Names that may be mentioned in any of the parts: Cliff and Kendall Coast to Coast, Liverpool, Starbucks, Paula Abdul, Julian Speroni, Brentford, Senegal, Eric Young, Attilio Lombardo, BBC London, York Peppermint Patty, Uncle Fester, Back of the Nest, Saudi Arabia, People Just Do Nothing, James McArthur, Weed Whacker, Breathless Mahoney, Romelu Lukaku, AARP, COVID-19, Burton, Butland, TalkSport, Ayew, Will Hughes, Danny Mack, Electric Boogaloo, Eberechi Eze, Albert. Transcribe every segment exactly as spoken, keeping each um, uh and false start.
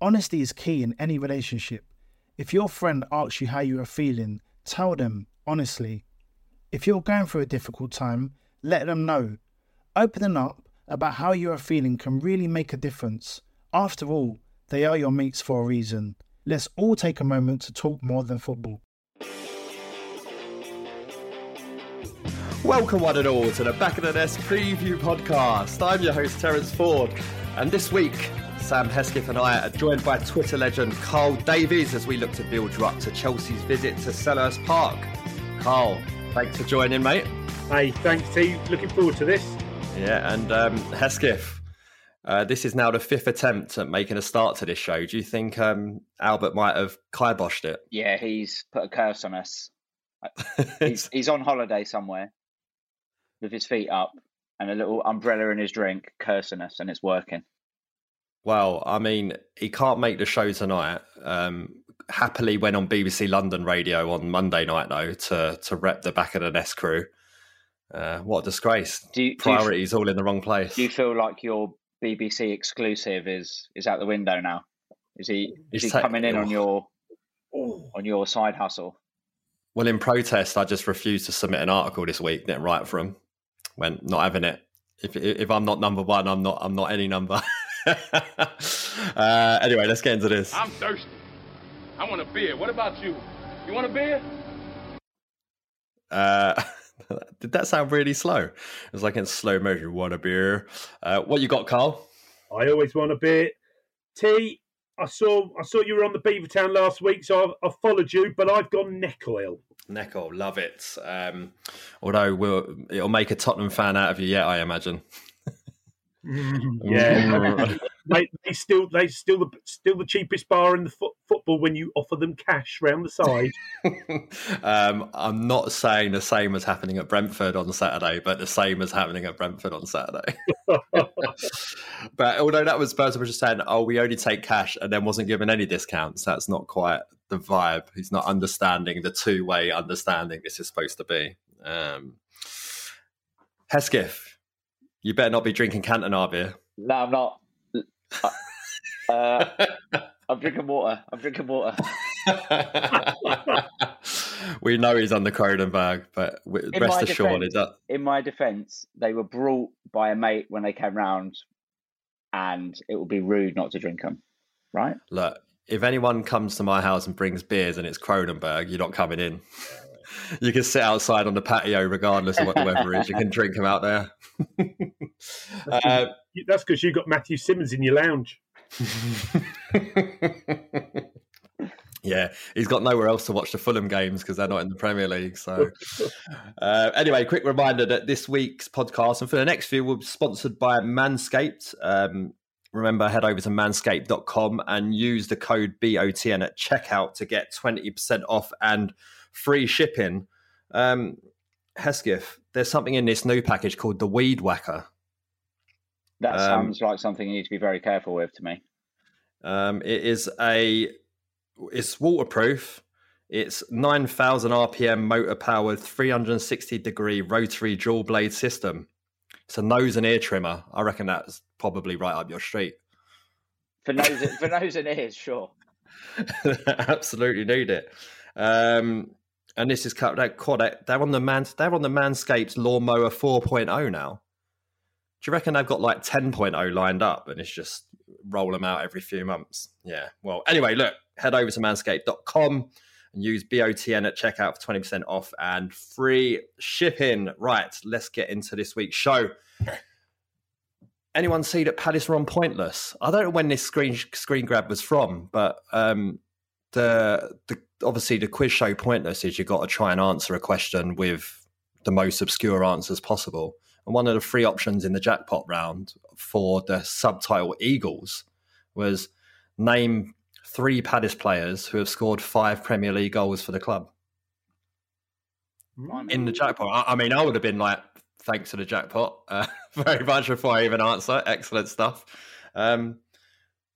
Honesty is key in any relationship. If your friend asks you how you are feeling, tell them honestly. If you're going through a difficult time, let them know. Opening up about how you are feeling can really make a difference. After all, they are your mates for a reason. Let's all take a moment to talk more than football. Welcome one and all to the Back of the Nest Preview Podcast. I'm your host Terence Ford, and this week Sam Hesketh and I are joined by Twitter legend Carl Davies as we look to build you up to Chelsea's visit to Selhurst Park. Carl, thanks for joining, mate. Hey, thanks, Steve. Looking forward to this. Yeah, and um, Hesketh, uh, this is now the fifth attempt at making a start to this show. Do you think um, Albert might have kiboshed it? Yeah, he's put a curse on us. he's, he's on holiday somewhere with his feet up and a little umbrella in his drink, cursing us, and it's working. Well, I mean, he can't make the show tonight. Um, happily went on B B C London Radio on Monday night, though, to to rep the Back of the Nest crew. Uh, what a disgrace. Do you, Priorities do you, all in the wrong place. Do you feel like your B B C exclusive is is out the window now? Is he, is he ta- coming in oh. on your on your side hustle? Well, in protest, I just refused to submit an article this week, didn't write for him. Went, not having it. If if I'm not number one, I'm not I'm not any number. uh, anyway, let's get into this. I'm thirsty. I want a beer. What about you? You want a beer? Uh, did that sound really slow? It was like in slow motion. Want a beer? Uh, what you got, Carl? I always want a beer. T, I saw I saw you were on the Beaver Town last week, so I, I followed you, but I've gone neck oil. Neck oil, love it. Um, although we'll, it'll make a Tottenham fan out of you yet, I imagine. Yeah, they, they still they still the still the cheapest bar in the fo- football when you offer them cash round the side. um, I'm not saying the same as happening at Brentford on Saturday, but the same as happening at Brentford on Saturday. But although that was Bertrand just saying, "Oh, we only take cash," and then wasn't given any discounts. That's not quite the vibe. He's not understanding the two way understanding this is supposed to be. Um, Hesketh. You better not be drinking Cantonar beer. No, I'm not. Uh, I'm drinking water. I'm drinking water. We know he's under Kronenbourg, but rest assured, is that in my defence, they were brought by a mate when they came round, and it would be rude not to drink them, right? Look, if anyone comes to my house and brings beers and it's Kronenbourg, you're not coming in. You can sit outside on the patio regardless of what the weather is. You can drink them out there. uh, That's because you got Matthew Simmons in your lounge. Yeah, he's got nowhere else to watch the Fulham games because they're not in the Premier League. So uh, anyway, quick reminder that this week's podcast and for the next few will be sponsored by Manscaped. Um, remember, head over to manscaped dot com and use the code B O T N at checkout to get twenty percent off and free shipping. Um, Hesketh, there's something in this new package called the Weed Whacker. That um, sounds like something you need to be very careful with to me. Um, it is a, it's waterproof. It's nine thousand R P M motor powered three hundred sixty degree rotary dual blade system. It's a nose and ear trimmer. I reckon that's probably right up your street. For nose, for nose and ears, sure. Absolutely need it. Um, And this is cut. They're on the man. They're on the Manscaped's lawnmower four point oh now. do you reckon they've got like ten point oh lined up and it's just roll them out every few months? Yeah. Well, anyway, look, head over to manscaped dot com and use B O T N at checkout for twenty percent off and free shipping. Right, let's get into this week's show. Anyone see that Palace were on Pointless? I don't know when this screen screen grab was from, but um, the the obviously the quiz show Pointless is you've got to try and answer a question with the most obscure answers possible. And one of the three options in the jackpot round for the subtitle Eagles was name three Palace players who have scored five Premier League goals for the club. Right. In the jackpot. I, I mean, I would have been like, thanks to the jackpot uh, very much before I even answer. Excellent stuff. Um,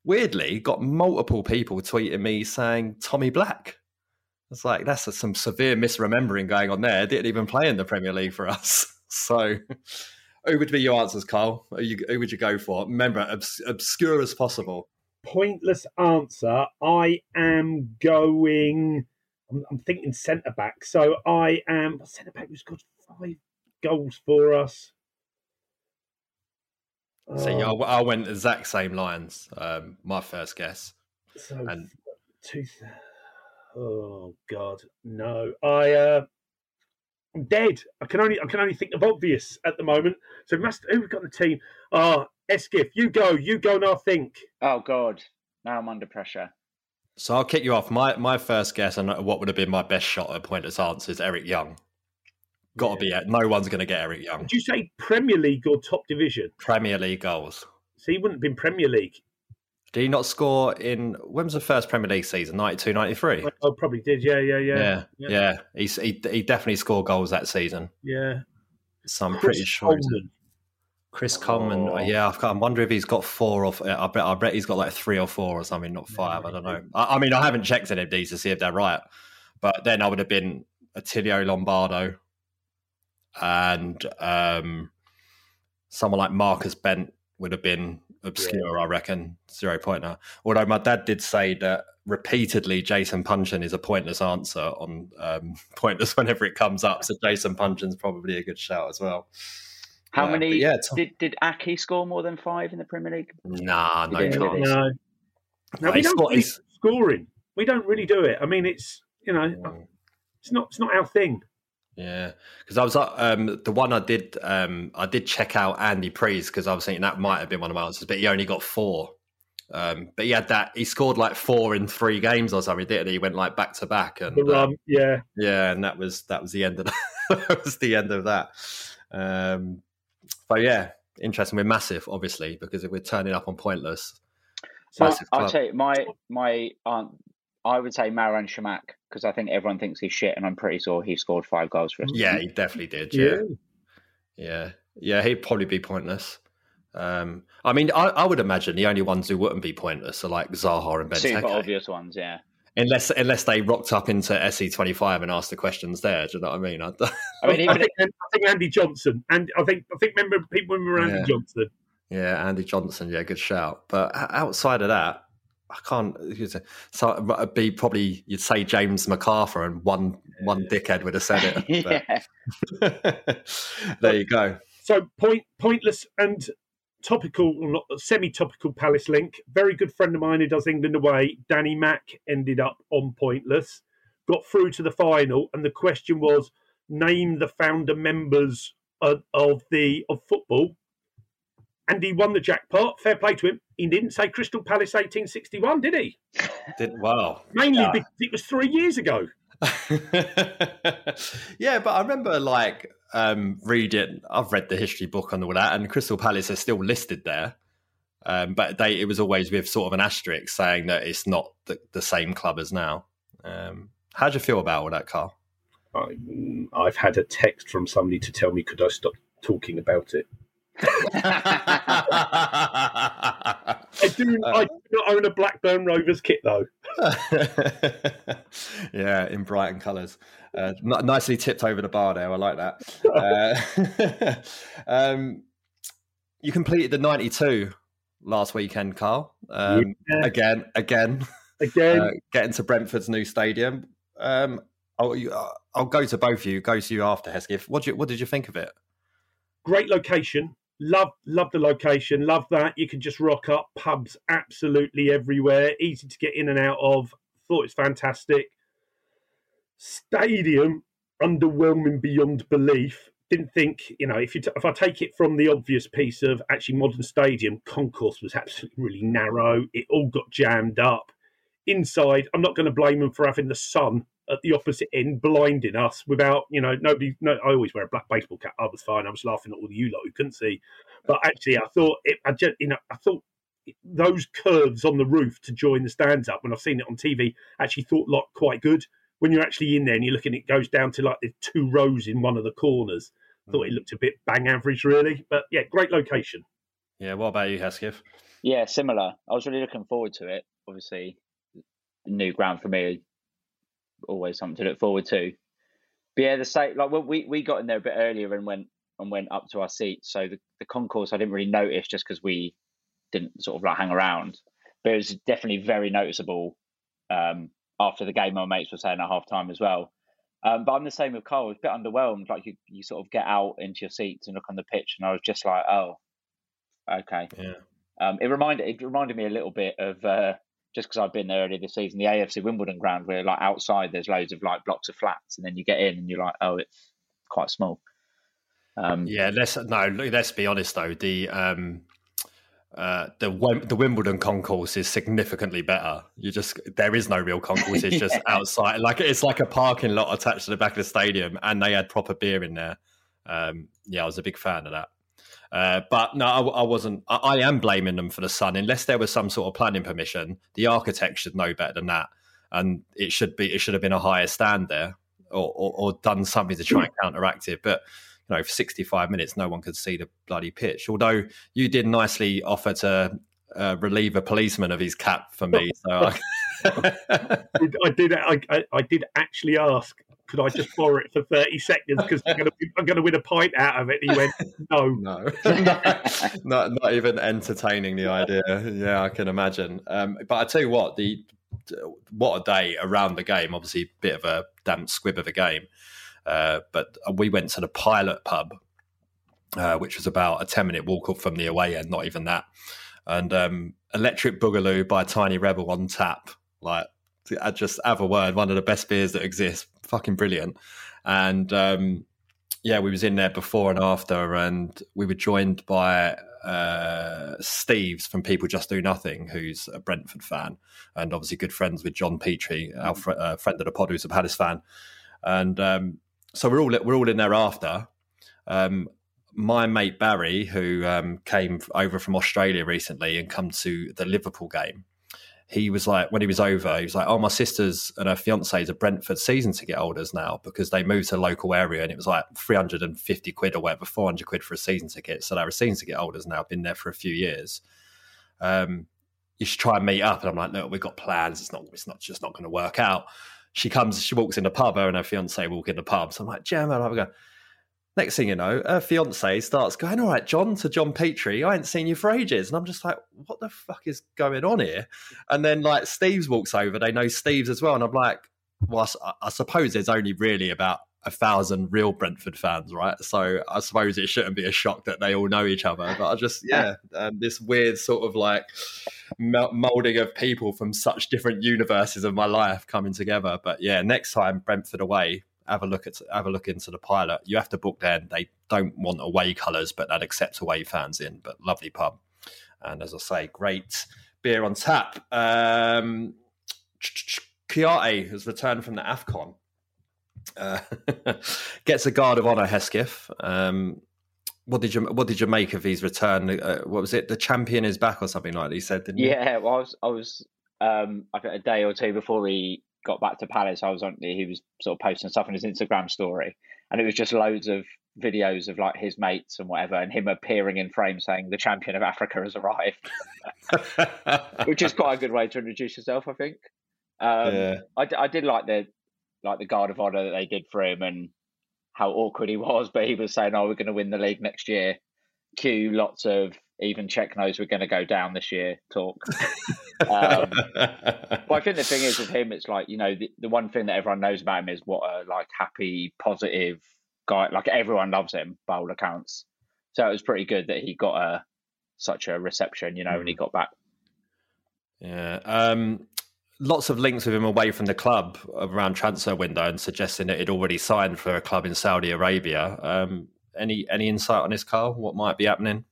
weirdly, got multiple people tweeting me saying Tommy Black. It's like, that's a, some severe misremembering going on there. Didn't even play in the Premier League for us. So who would be your answers, Carl? Who, you, who would you go for? Remember, obs- obscure as possible. Pointless answer. I am going, I'm, I'm thinking centre-back. So I am, centre-back who's got five goals for us. Uh, See, I, I went exact same lines, um, my first guess. So and two, oh, God, no. I... Uh, I'm dead. I can only I can only think of obvious at the moment. So must who we've got on the team? Ah, oh, Hesketh, you go, you go, and I'll think. Oh God, now I'm under pressure. So I'll kick you off. My my first guess and what would have been my best shot at Pointless answer is Eric Young. Got to yeah. be. No one's going to get Eric Young. Did you say Premier League or top division? Premier League goals. So he wouldn't have been Premier League. Did he not score in, when was the first Premier League season, ninety-two ninety-three? Oh, probably did, yeah, yeah, yeah. Yeah, yeah. yeah. He, he he definitely scored goals that season. Yeah. So I'm Chris pretty sure. Coleman. Chris oh. Coleman, yeah, I've got, I wonder if he's got four or, I bet, I bet he's got like three or four or something, not five, yeah. I don't know. I, I mean, I haven't checked any of these to see if they're right, but then I would have been Attilio Lombardo and um, someone like Marcus Bent would have been obscure, yeah. I reckon. Zero pointer. Although my dad did say that repeatedly Jason Punchin is a pointless answer on um, Pointless whenever it comes up. So Jason Punchin's probably a good shout as well. How uh, many? Yeah, Tom... Did did Aki score more than five in the Premier League? Nah, no chance. No. no, no we don't scored, really scoring. We don't really do it. I mean, it's, you know, mm. it's not it's not our thing. Yeah, because I was um, the one I did um, I did check out Andy Preece because I was thinking that might have been one of my answers, but he only got four. Um, but he had that he scored like four in three games or something, didn't he? He went like back to back and the run, uh, yeah, yeah, and that was that was the end of that. that was the end of that. Um, but yeah, interesting. We're massive, obviously, because if we're turning up on Pointless. So massive I'll club. tell you, my my aunt. I would say Marouane Chamakh because I think everyone thinks he's shit, and I'm pretty sure he scored five goals for us. Yeah, he definitely did. Yeah, yeah, yeah. He'd probably be pointless. Um, I mean, I, I would imagine the only ones who wouldn't be pointless are like Zaha and Benteke. Super obvious ones, yeah. Unless unless they rocked up into S E twenty-five and asked the questions there, do you know what I mean? I, I mean, even I, think, if... I think Andy Johnson, and I think I think remember people remember Andy yeah. Johnson. Yeah, Andy Johnson. Yeah, good shout. But outside of that. I can't. So it'd be probably you'd say James McArthur, and one yeah. one dickhead would have said it. There you go. So point pointless and topical, semi-topical Palace link. Very good friend of mine who does England away, Danny Mack, ended up on Pointless, got through to the final, and the question was: name the founder members of, of the of football. And he won the jackpot. Fair play to him. He didn't say Crystal Palace eighteen sixty-one, did he? Didn't well. Mainly yeah. because it was three years ago. yeah, but I remember like um, reading. I've read the history book and all that, and Crystal Palace is still listed there. Um, but they, it was always with sort of an asterisk saying that it's not the, the same club as now. Um, how do you feel about all that, Carl? I, I've had a text from somebody to tell me could I stop talking about it. I do. I do not own a Blackburn Rovers kit, though. yeah, in Brighton colours. Uh, n- nicely tipped over the bar there. I like that. Uh, um, you completed the ninety-two last weekend, Carl. Um, yeah. Again, again, again. Uh, getting to Brentford's new stadium. Um, I'll, I'll go to both of you. Go to you after Hesketh. What did you, what did you think of it? Great location. Love, love the location. Love that. You can just rock up. Pubs absolutely everywhere. Easy to get in and out of. Thought it's fantastic. Stadium, underwhelming beyond belief. Didn't think, you know, if you t- if I take it from the obvious piece of actually modern stadium, concourse was absolutely really narrow. It all got jammed up. Inside, I'm not going to blame them for having the sun at the opposite end blinding us without, you know, nobody. No, I always wear a black baseball cap. I was fine. I was laughing at all the you lot who couldn't see. But actually, I thought it. I just, you know, I thought those curves on the roof to join the stands up when I've seen it on T V. Actually, thought like quite good. When you're actually in there and you're looking, it goes down to like the two rows in one of the corners. Thought it looked a bit bang average, really. But yeah, great location. Yeah, what about you, Hesketh? Yeah, similar. I was really looking forward to it. Obviously, new ground for me, always something to look forward to. But yeah, the same. Like we we got in there a bit earlier and went and went up to our seats. So the, the concourse I didn't really notice just because we didn't sort of like hang around. But it was definitely very noticeable. Um, after the game, my mates were saying at half time as well. Um, but I'm the same with Carl. I was a bit underwhelmed. Like you, you sort of get out into your seats and look on the pitch, and I was just like, "Oh, okay." Yeah. Um, it reminded it reminded me a little bit of uh, just because I've been there earlier this season, the A F C Wimbledon ground, where like outside there's loads of like blocks of flats, and then you get in and you're like, "Oh, it's quite small." Um, yeah. Let's no. Let's be honest though. The um... Uh, the the Wimbledon concourse is significantly better. You just there is no real concourse. It's just yeah. outside, like it's like a parking lot attached to the back of the stadium, and they had proper beer in there. Um, yeah, I was a big fan of that. Uh, but no, I, I wasn't. I, I am blaming them for the sun, unless there was some sort of planning permission. The architect should know better than that, and it should be it should have been a higher stand there, or or, or done something to try and counteract it. But you know, for sixty-five minutes, no one could see the bloody pitch. Although you did nicely offer to uh, relieve a policeman of his cap for me. So I, I did. I, I did actually ask, could I just borrow it for thirty seconds because I'm going to I'm going to win a pint out of it? And he went, no, no, not not even entertaining the idea. Yeah, I can imagine. Um, but I tell you what, the what a day around the game. Obviously, a bit of a damp squib of a game. Uh, but we went to the Pilot pub, uh, which was about a ten minute walk up from the away end, not even that. And um, Electric Boogaloo by Tiny Rebel on tap. Like, just have a word, one of the best beers that exists. Fucking brilliant. And um, yeah, we was in there before and after, and we were joined by uh, Steve's from People Just Do Nothing, who's a Brentford fan, and obviously good friends with John Petrie, our fr- uh, friend of the pod, who's a Palace fan. And um, so we're all we're all in there after. Um, my mate Barry, who um, came over from Australia recently and come to the Liverpool game, he was like, when he was over, he was like, "Oh, my sister's and her fiance's are Brentford season ticket holders now because they moved to the local area, and it was like three hundred and fifty quid or whatever, four hundred quid for a season ticket. So they're season ticket holders now. Been there for a few years. Um, you should try and meet up." And I'm like, "Look, we've got plans. It's not it's not just not going to work out." She comes, she walks in the pub, her and her fiancé walk in the pub. So I'm like, Gemma, and I go, next thing you know, her fiancé starts going, "All right, John," to John Petrie, "I ain't seen you for ages." And I'm just like, what the fuck is going on here? And then like Steve's walks over, they know Steve's as well. And I'm like, well, I, I suppose there's only really about a thousand real Brentford fans, right? So I suppose it shouldn't be a shock that they all know each other. But I just, yeah, um, this weird sort of like moulding of people from such different universes of my life coming together. But yeah, next time Brentford away, have a look at have a look into the Pilot. You have to book there. They don't want away colours, but they'd accept away fans in. But lovely pub, and as I say, great beer on tap. Um, Kiate has returned from the AFCON. Uh, gets a guard of honour, Hesketh. Um, what did you What did you make of his return? Uh, what was it? The champion is back, or something like that. He said, didn't he? Yeah, well, I was. I was. Um, I think a day or two before he got back to Palace, I was on. He was sort of posting stuff on his Instagram story, and it was just loads of videos of like his mates and whatever, and him appearing in frame saying the champion of Africa has arrived, which is quite a good way to introduce yourself, I think. Um, yeah. I, I did like the. like the guard of honour that they did for him and how awkward he was, but he was saying, "Oh, we're going to win the league next year." Cue lots of even Czech knows we're going to go down this year talk. um, but I think the thing is with him, it's like, you know, the, the one thing that everyone knows about him is what a like happy, positive guy. Like everyone loves him by all accounts. So it was pretty good that he got a such a reception, you know, mm. when he got back. Yeah. Um, lots of links with him away from the club around transfer window and suggesting that he'd already signed for a club in Saudi Arabia. Um, any any insight on this, Carl? What might be happening?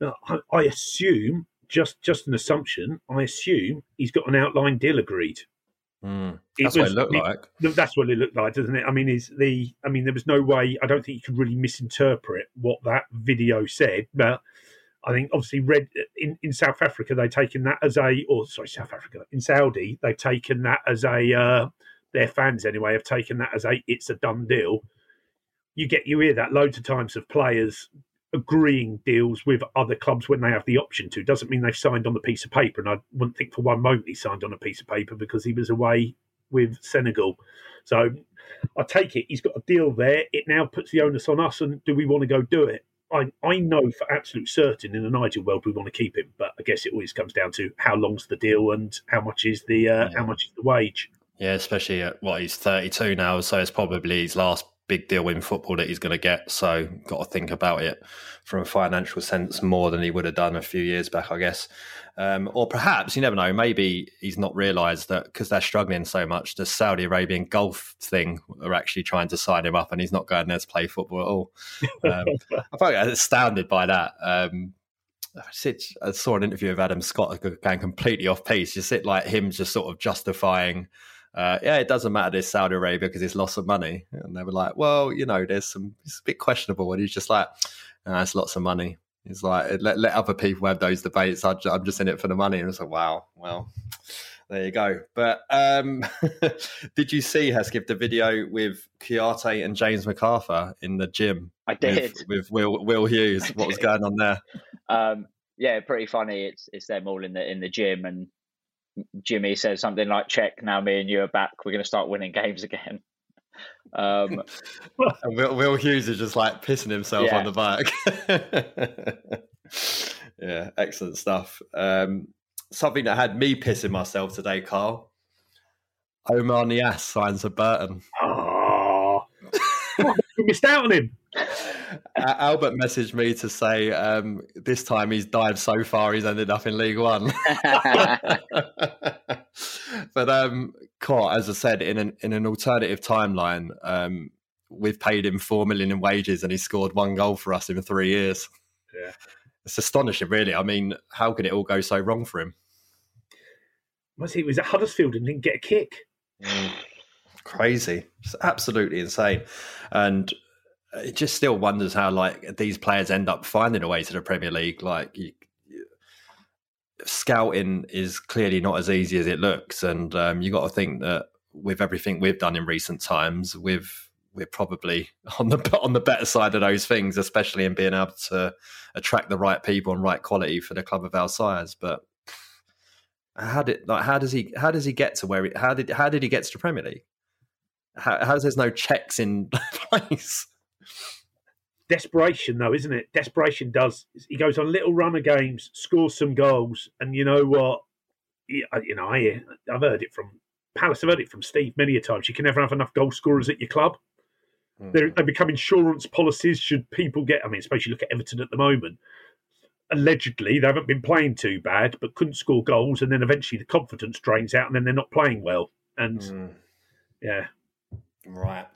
No, I, I assume, just just an assumption, I assume he's got an outline deal agreed. Mm. That's it was, what it looked like. It, that's what it looked like, doesn't it? I mean, is the I mean, there was no way. I don't think you could really misinterpret what that video said. But I think obviously, red in, in South Africa, they've taken that as a, or sorry, South Africa in Saudi, they've taken that as a. Uh, their fans anyway have taken that as a. It's a done deal. You get you hear that loads of times of players agreeing deals with other clubs when they have the option to. Doesn't mean they've signed on the piece of paper, and I wouldn't think for one moment he signed on a piece of paper because he was away with Senegal. So I take it he's got a deal there. It now puts the onus on us, and do we want to go do it? I, I know for absolute certain in an ideal world we want to keep him, but I guess it always comes down to how long's the deal and how much is the uh, yeah. how much is the wage. Yeah, especially at what he's thirty-two now, so it's probably his last big deal in football that he's going to get. So got to think about it from a financial sense more than he would have done a few years back, I guess. Um, or perhaps, you never know, maybe he's not realised that because they're struggling so much, the Saudi Arabian Gulf thing are actually trying to sign him up and he's not going there to play football at all. Um, I felt astounded by that. Um, I saw an interview of Adam Scott going completely off piece. You sit like him just sort of justifying Uh, yeah, it doesn't matter this Saudi Arabia because it's loss of money. And they were like, well, you know, there's some, it's a bit questionable. And he's just like, oh, it's lots of money. It's like, let, let other people have those debates. I, I'm just in it for the money. And it's like, wow, well, there you go. But um, did you see, Hesketh, the video with Kiarte and James McArthur in the gym? I did. With, with Will, Will Hughes, what was going on there? Um, yeah, pretty funny. It's it's them all in the in the gym and Jimmy says something like, check, now me and you are back. We're going to start winning games again. Um, and Will, Will Hughes is just like pissing himself yeah. on the back. Yeah, excellent stuff. Um, something that had me pissing myself today, Carl. Omar Nias signs for Burton. Oh, you missed out on him. Uh, Albert messaged me to say um, this time he's dived so far he's ended up in League One. But um, God, as I said, in an in an alternative timeline, um, we've paid him four million in wages and he scored one goal for us in three years. Yeah, it's astonishing, really. I mean, how could it all go so wrong for him? Was he was at Huddersfield and didn't get a kick? Mm, crazy, it's absolutely insane, and. It just still wonders how like these players end up finding a way to the Premier League. Like you, you, scouting is clearly not as easy as it looks, and um, you got to think that with everything we've done in recent times, we've we're probably on the on the better side of those things, especially in being able to attract the right people and right quality for the club of our size. But how did like how does he how does he get to where he, how did how did he get to the Premier League? How, how does there's no checks in place? Desperation, though, isn't it? Desperation does. He goes on a little run of games, scores some goals, and you know what? You know, I, I've heard it from Palace. I've heard it from Steve many a times. You can never have enough goal scorers at your club. Mm. They're, they become insurance policies. Should people get? I mean, especially look at Everton at the moment. Allegedly, they haven't been playing too bad, but couldn't score goals, and then eventually the confidence drains out, and then they're not playing well. And mm. yeah, right.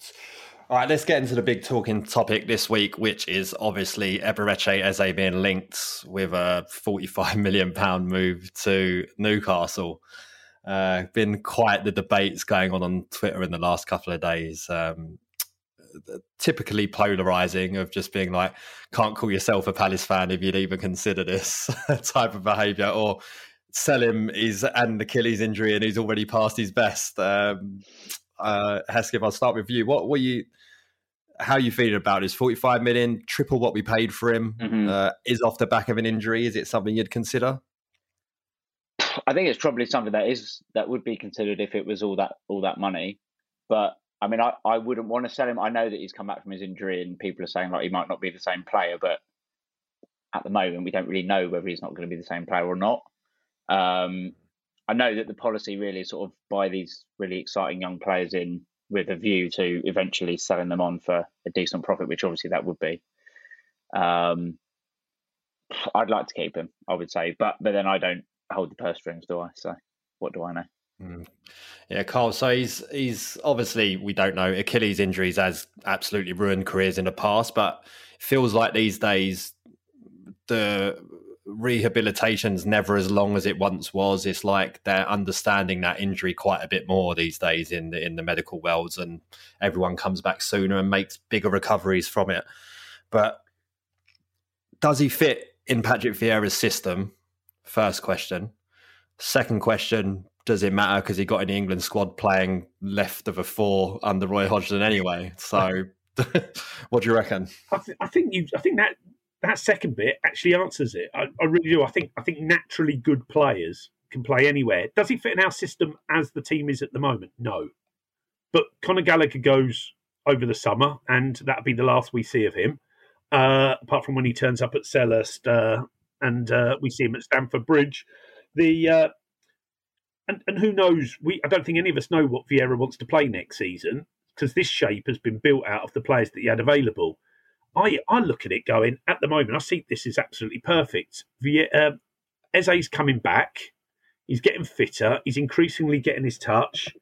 All right, let's get into the big talking topic this week, which is obviously Eberechi Eze being linked with a forty-five million pounds move to Newcastle. Uh, been quite the debates going on on Twitter in the last couple of days. Um, typically polarising of just being like, can't call yourself a Palace fan if you'd even consider this type of behaviour, or sell him his and Achilles injury and he's already past his best. Um, uh, Hesketh, I'll start with you. What were you... How you feeling about this? forty-five million, triple what we paid for him, mm-hmm. uh, is off the back of an injury. Is it something you'd consider? I think it's probably something that is that would be considered if it was all that all that money. But I mean, I, I wouldn't want to sell him. I know that he's come back from his injury, and people are saying like he might not be the same player. But at the moment, we don't really know whether he's not going to be the same player or not. Um, I know that the policy really is sort of buy these really exciting young players in, with a view to eventually selling them on for a decent profit, which obviously that would be. Um, I'd like to keep him, I would say, but but then I don't hold the purse strings, do I? So what do I know? Mm. Yeah, Carl. So he's he's obviously, we don't know, Achilles injuries has absolutely ruined careers in the past, but it feels like these days the rehabilitation's never as long as it once was. It's like they're understanding that injury quite a bit more these days in the in the medical worlds, and everyone comes back sooner and makes bigger recoveries from it. But does he fit in Patrick Vieira's system? First question. Second question, does it matter because he got in the England squad playing left of a four under Roy Hodgson anyway? So what do you reckon? I, th- I think you. I think that that second bit actually answers it. I, I really do. I think I think naturally good players can play anywhere. Does he fit in our system as the team is at the moment? No. But Conor Gallagher goes over the summer, and that'll be the last we see of him, uh, apart from when he turns up at Selhurst uh, and uh, we see him at Stamford Bridge. The... Uh, And, and who knows? We I don't think any of us know what Vieira wants to play next season, because this shape has been built out of the players that he had available. I I look at it going, at the moment, I think this is absolutely perfect. Vieira, uh, Eze's coming back. He's getting fitter. He's increasingly getting his touch.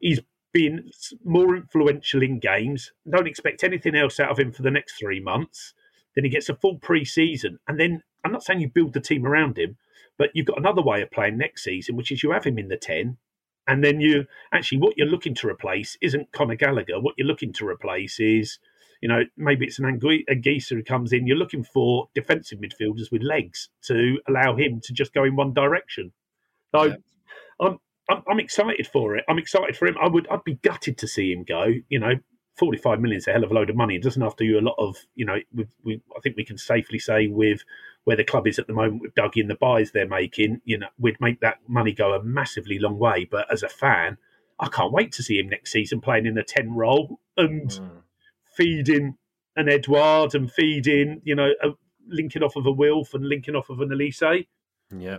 He's been more influential in games. Don't expect anything else out of him for the next three months. Then he gets a full pre-season. And then, I'm not saying you build the team around him, but you've got another way of playing next season, which is you have him in the ten, and then you actually what you're looking to replace isn't Conor Gallagher. What you're looking to replace is, you know, maybe it's an Anguissa who comes in. You're looking for defensive midfielders with legs to allow him to just go in one direction. So yeah. I'm, I'm I'm excited for it. I'm excited for him. I would I'd be gutted to see him go. You know, forty-five million is a hell of a load of money. It doesn't have to do a lot of, you know, we, we, I think we can safely say with where the club is at the moment with Dougie and the buys they're making, you know, we'd make that money go a massively long way. But as a fan, I can't wait to see him next season playing in the ten role and mm. feeding an Edouard and feeding, you know, a, linking off of a Wilf and linking off of an Elise. Yeah.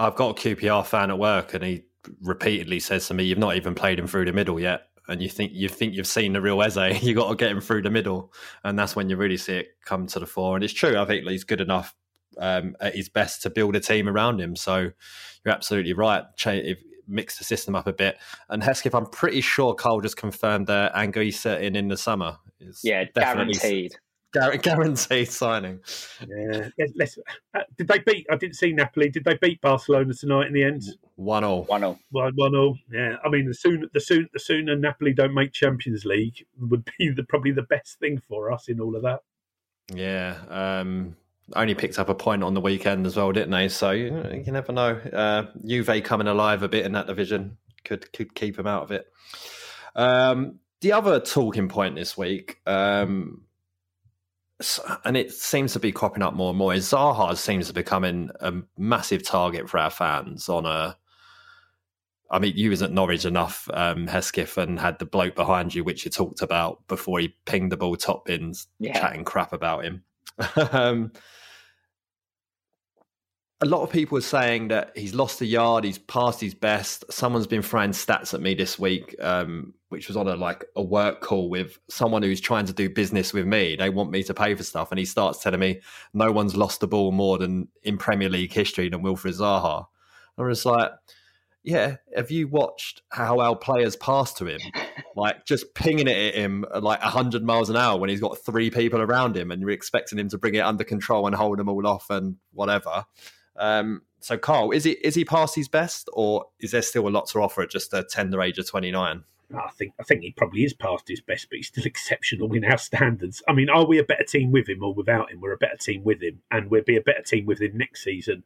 I've got a Q P R fan at work, and he repeatedly says to me, you've not even played him through the middle yet. And you think you think you've seen the real Eze, you got to get him through the middle, and that's when you really see it come to the fore. And it's true, I think he's good enough um, at his best to build a team around him. So you're absolutely right. Ch- mix the system up a bit. And Hesketh, I'm pretty sure Carl just confirmed that Anguissa in in the summer is yeah guaranteed, gar- guaranteed signing. Yeah, let's, uh, did they beat? I didn't see Napoli. Did they beat Barcelona tonight in the end? One all, one all, one, one all. Yeah, I mean, the sooner, the sooner, the sooner Napoli don't make Champions League would be the, probably the best thing for us in all of that. Yeah, um, only picked up a point on the weekend as well, didn't they? So you, you never know. Uh, Juve coming alive a bit in that division could could keep them out of it. Um, the other talking point this week, um, and it seems to be cropping up more and more, is Zaha seems to be becoming a massive target for our fans on a. I mean, you was at Norwich enough, um, Hesketh, and had the bloke behind you, which you talked about before he pinged the ball top bins, yeah. chatting crap about him. um, a lot of people are saying that he's lost a yard, he's passed his best. Someone's been throwing stats at me this week, um, which was on a like a work call with someone who's trying to do business with me. They want me to pay for stuff, and he starts telling me no one's lost the ball more than in Premier League history than Wilfred Zaha. I'm just like... yeah, have you watched how our players pass to him? Like, just pinging it at him at like one hundred miles an hour when he's got three people around him and you're expecting him to bring it under control and hold them all off and whatever. Um, so, Carl, is he, is he past his best, or is there still a lot to offer at just a tender age of twenty-nine? I think I think he probably is past his best, but he's still exceptional in our standards. I mean, are we a better team with him or without him? We're a better team with him, and we'll be a better team with him next season.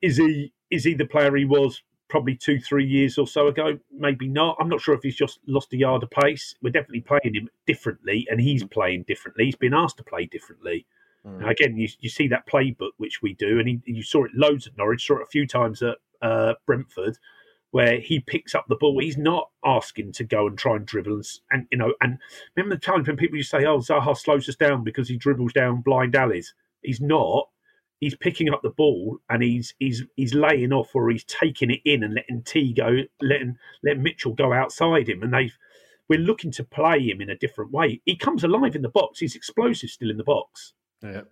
Is he, is he the player he was probably two, three years or so ago? Maybe not. I'm not sure if he's just lost a yard of pace. We're definitely playing him differently, and he's playing differently. He's been asked to play differently. Mm. Now, again, you, you see that playbook, which we do, and he, you saw it loads at Norwich, saw it a few times at uh, Brentford, where he picks up the ball. He's not asking to go and try and dribble. And, and you know, and remember the times when people used to say, oh, Zaha slows us down because he dribbles down blind alleys. He's not. He's picking up the ball and he's he's he's laying off, or he's taking it in and letting T go, letting let Mitchell go outside him. And they've we're looking to play him in a different way. He comes alive in the box. He's explosive still in the box. Yeah,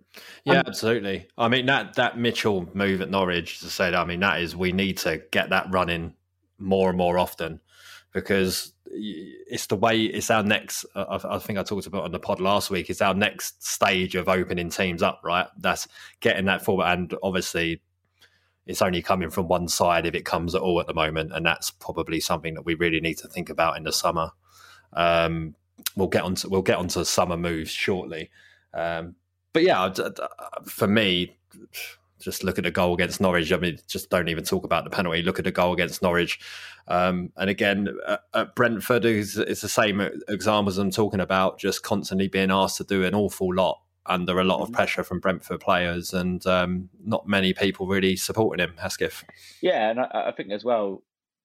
yeah, um, absolutely. I mean, that that Mitchell move at Norwich, to say that, I mean, that is, we need to get that running more and more often, because it's the way, it's our next, I, I think I talked about on the pod last week, it's our next stage of opening teams up, right? That's getting that forward. And obviously, it's only coming from one side if it comes at all at the moment. And that's probably something that we really need to think about in the summer. Um, we'll get on to, we'll get on to summer moves shortly. Um, But yeah, for me, just look at the goal against Norwich. I mean, just don't even talk about the penalty. Look at the goal against Norwich. Um, and again, at Brentford, it's, it's the same example as I'm talking about, just constantly being asked to do an awful lot under a lot of pressure from Brentford players, and um, not many people really supporting him, Hesketh. Yeah, and I, I think as well,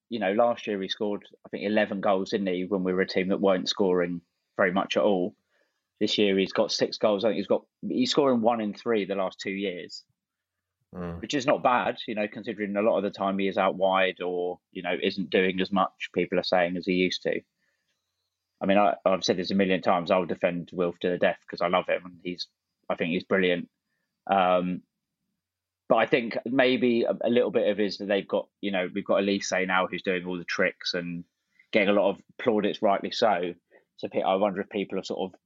you know, last year he scored, I think, eleven goals, didn't he, when we were a team that weren't scoring very much at all. This year he's got six goals. I think he's got he's scoring one in three the last two years, mm. which is not bad, you know, considering a lot of the time he is out wide or, you know, isn't doing as much, people are saying, as he used to. I mean, I, I've said this a million times. I'll defend Wilf to the death because I love him and he's I think he's brilliant. Um, but I think maybe a, a little bit of his that they've got, you know, we've got Elise now who's doing all the tricks and getting a lot of plaudits, rightly so. So I wonder if people are sort of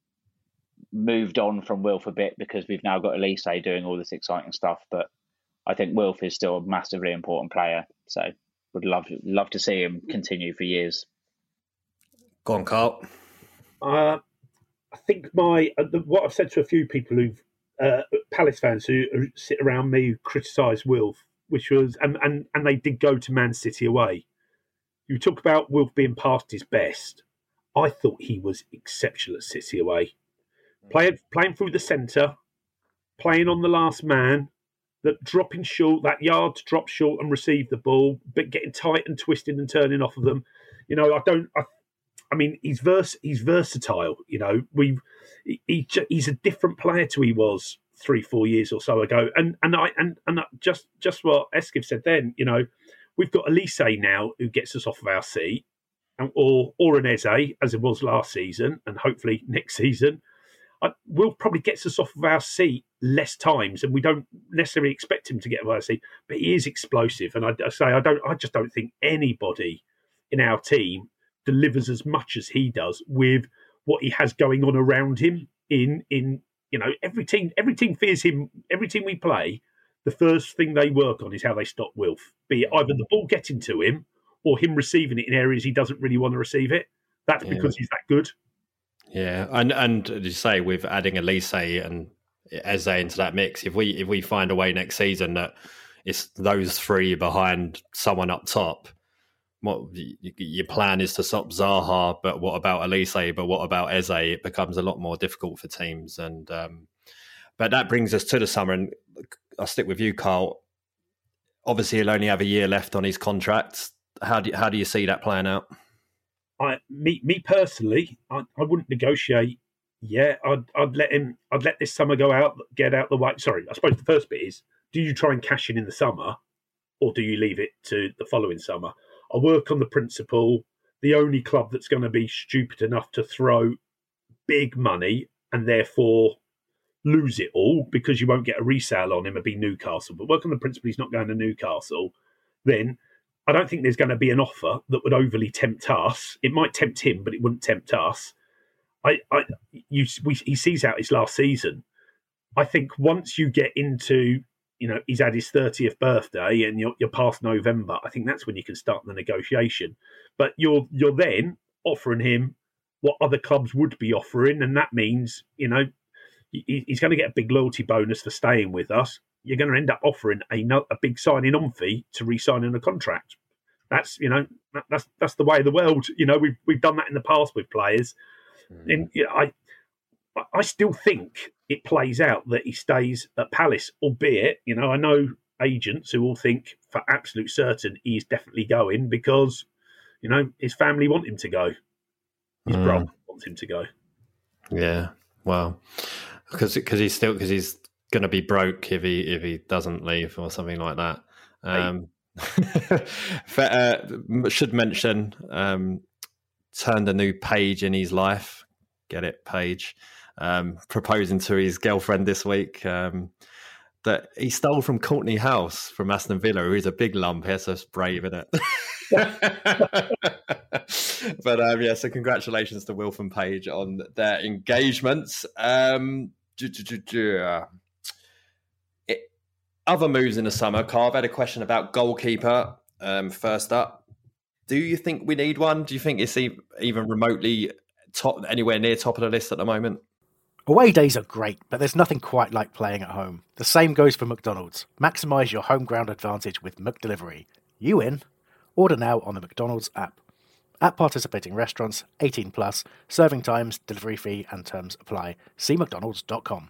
moved on from Wilf a bit because we've now got Elise doing all this exciting stuff, but I think Wilf is still a massively important player, so would love love to see him continue for years. Go on, Carl. Uh, I think my uh, the, what I've said to a few people who've uh, Palace fans who sit around me who criticised Wilf, which was and, and and they did go to Man City away. You talk about Wilf being past his best. I thought he was exceptional at City away. Playing, playing through the centre, playing on the last man, that dropping short, that yard to drop short and receive the ball, but getting tight and twisting and turning off of them. You know, I don't. I, I mean, he's vers he's versatile. You know, we he he's a different player to he was three, four years or so ago. And and I and and just just what Hesketh said then. You know, we've got Elise now who gets us off of our seat, and or or an Eze as it was last season, and hopefully next season. I, Will probably gets us off of our seat less times, and we don't necessarily expect him to get off our seat. But he is explosive, and I, I say I don't. I just don't think anybody in our team delivers as much as he does with what he has going on around him. In in you know every team, every team fears him. Every team we play, the first thing they work on is how they stop Wilf. Be it either the ball getting to him or him receiving it in areas he doesn't really want to receive it. That's yeah. because he's that good. Yeah, and and as you say, with adding Elise and Eze into that mix, if we if we find a way next season that it's those three behind someone up top, what your plan is to stop Zaha, but what about Elise? But what about Eze? It becomes a lot more difficult for teams. And um, but that brings us to the summer, and I'll stick with you, Carl. Obviously, he'll only have a year left on his contract. How do how do you see that playing out? I, me, me personally, I, I wouldn't negotiate. Yeah, I'd, I'd let him. I'd let this summer go out, get out the way. Sorry, I suppose the first bit is: do you try and cash in in the summer, or do you leave it to the following summer? I work on the principle: the only club that's going to be stupid enough to throw big money and therefore lose it all because you won't get a resale on him would be Newcastle. But work on the principle he's not going to Newcastle, then. I don't think there's going to be an offer that would overly tempt us. It might tempt him, but it wouldn't tempt us. I, I, you, we, he sees out his last season. I think once you get into, you know, he's had his thirtieth birthday and you're, you're past November, I think that's when you can start the negotiation. But you're you're then offering him what other clubs would be offering, and that means, you know, he, he's going to get a big loyalty bonus for staying with us. You're going to end up offering a, a big signing-on fee to re-sign in a contract. That's you know that, that's that's the way of the world. You know we've we've done that in the past with players, mm. and you know, I I still think it plays out that he stays at Palace, albeit you know I know agents who all think for absolute certain he is definitely going because you know his family want him to go, his mm. brother wants him to go. Yeah, wow, because because he's still because he's. going to be broke if he if he doesn't leave or something like that. Um, uh, should mention um, turned a new page in his life. Get it, page. um, proposing to his girlfriend this week, um, that he stole from Courtney House from Aston Villa, who is a big lump here, so it's brave, isn't it? But um, yeah, so congratulations to Wilf and Paige on their engagements. Um, it, other moves in the summer, Carl, I've had a question about goalkeeper um, first up. Do you think we need one? Do you think it's even remotely top, anywhere near top of the list at the moment? Away days are great, but there's nothing quite like playing at home. The same goes for McDonald's. Maximise your home ground advantage with McDelivery. You in? Order now on the McDonald's app. At participating restaurants, eighteen plus, serving times, delivery fee and terms apply. See mcdonalds dot com.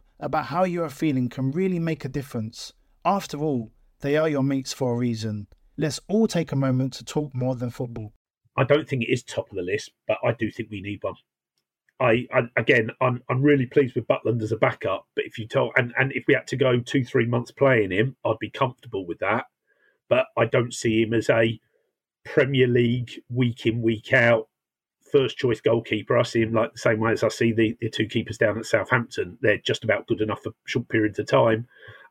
about how you are feeling can really make a difference. After all, they are your mates for a reason. Let's all take a moment to talk more than football. I don't think it is top of the list, but I do think we need one. I, I, again, I'm I'm really pleased with Butland as a backup, but if you told and, and if we had to go two, three months playing him, I'd be comfortable with that. But I don't see him as a Premier League week in, week out, first choice goalkeeper. I see him like the same way as I see the, the two keepers down at Southampton. They're just about good enough for short periods of time.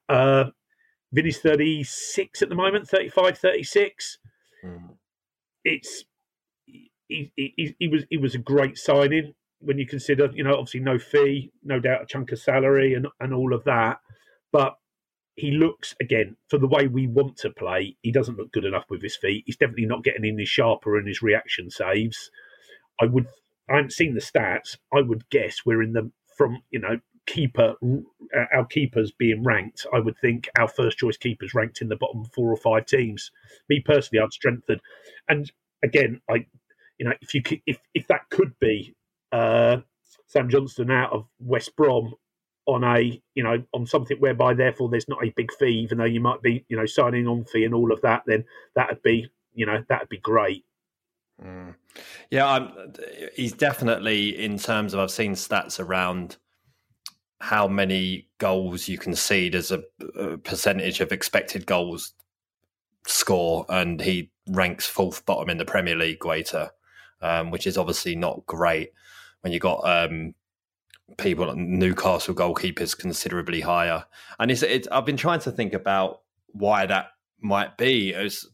Uh, Vinny's thirty-six at the moment, thirty-five, thirty-six. Mm. It's he, he, he was he was a great signing. When you consider, you know, obviously no fee, no doubt a chunk of salary and, and all of that. But he looks, again, for the way we want to play, he doesn't look good enough with his feet. He's definitely not getting in his sharper and his reaction saves. I would, I haven't seen the stats. I would guess we're in the, from, you know, keeper, our keepers being ranked, I would think our first choice keepers ranked in the bottom four or five teams. Me personally, I'd strengthen. And again, I, you know, if you could, if, if that could be, Uh, Sam Johnston out of West Brom on a, you know, on something whereby therefore there's not a big fee, even though you might be, you know, signing on fee and all of that, then that'd be, you know, that'd be great. Mm. Yeah, I'm, he's definitely, in terms of, I've seen stats around how many goals you concede as a, a percentage of expected goals score, and he ranks fourth bottom in the Premier League Greater, um, which is obviously not great. When you've got um, people like Newcastle goalkeepers considerably higher. And it's, it's, I've been trying to think about why that might be. It was,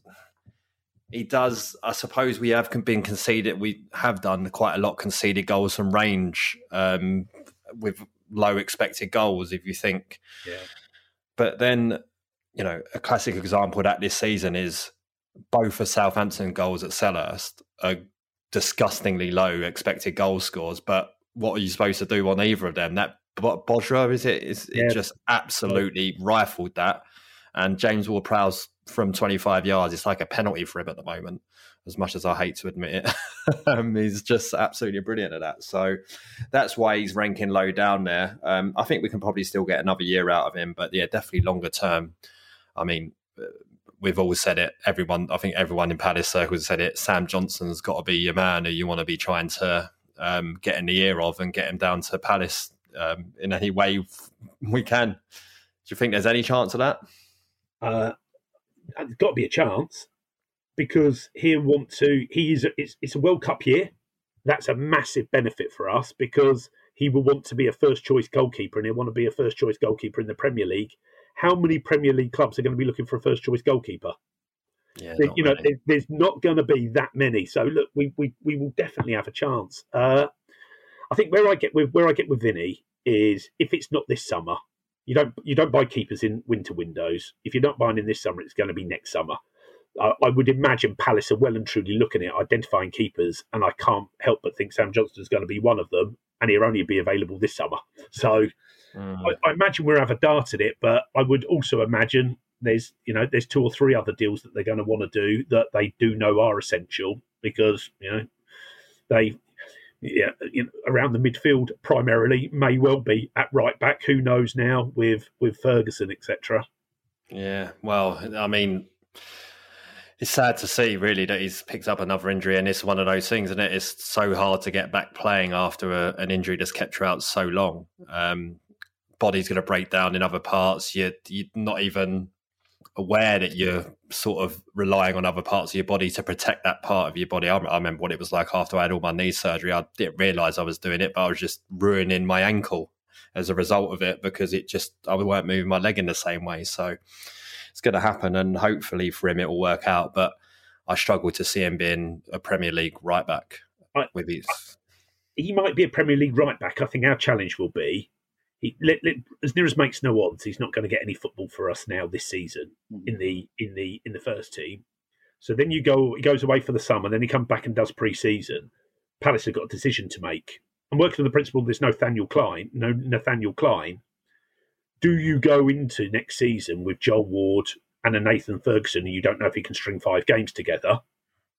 he does, I suppose we have been conceded, we have done quite a lot conceded goals from range um, with low expected goals, if you think. Yeah. But then, you know, a classic example of that this season is both of Southampton goals at Selhurst are disgustingly low expected goal scores, but what are you supposed to do on either of them? That Bozra, is it? Is yeah. It just absolutely yeah. rifled that? And James Ward-Prowse from twenty-five yards, it's like a penalty for him at the moment. As much as I hate to admit it, um, he's just absolutely brilliant at that. So that's why he's ranking low down there. Um, I think we can probably still get another year out of him, but yeah, definitely longer term. I mean, we've always said it. Everyone, I think everyone in Palace circles said it. Sam Johnson's got to be your man who you want to be trying to um, get in the ear of and get him down to Palace um, in any way we can. Do you think there's any chance of that? Uh, there's got to be a chance because he'll want to. He is. It's, it's a World Cup year. That's a massive benefit for us because he will want to be a first choice goalkeeper and he'll want to be a first choice goalkeeper in the Premier League. How many Premier League clubs are going to be looking for a first-choice goalkeeper? Yeah, there, you know, there, there's not going to be that many. So look, we we we will definitely have a chance. Uh, I think where I get with where I get with Vinny is if it's not this summer, you don't you don't buy keepers in winter windows. If you're not buying in this summer, it's going to be next summer. Uh, I would imagine Palace are well and truly looking at identifying keepers, and I can't help but think Sam Johnston's going to be one of them, and he'll only be available this summer. So. I, I imagine we'll have a dart at it, but I would also imagine there's, you know, there's two or three other deals that they're going to want to do that they do know are essential because, you know, they yeah, you know, around the midfield primarily, may well be at right back. Who knows now with with Ferguson, et cetera. Yeah, well, I mean, it's sad to see, really, that he's picked up another injury, and it's one of those things, isn't it? It's so hard to get back playing after a, an injury that's kept you out so long. Um, body's going to break down in other parts. You're, you're not even aware that you're sort of relying on other parts of your body to protect that part of your body. I, I remember what it was like after I had all my knee surgery. I didn't realise I was doing it, but I was just ruining my ankle as a result of it, because it just, I weren't moving my leg in the same way. So it's going to happen, and hopefully for him it will work out, but I struggle to see him being a Premier League right back. I, with his... He might be a Premier League right back. I think our challenge will be, he, let, let, as near as makes no odds, he's not going to get any football for us now this season mm-hmm. in the in the in the first team. So then you go, he goes away for the summer, then he comes back and does pre-season. Palace have got a decision to make. I'm working on the principle there's no Nathaniel Klein. No Nathaniel Klein. Do you go into next season with Joel Ward and a Nathan Ferguson, and you don't know if he can string five games together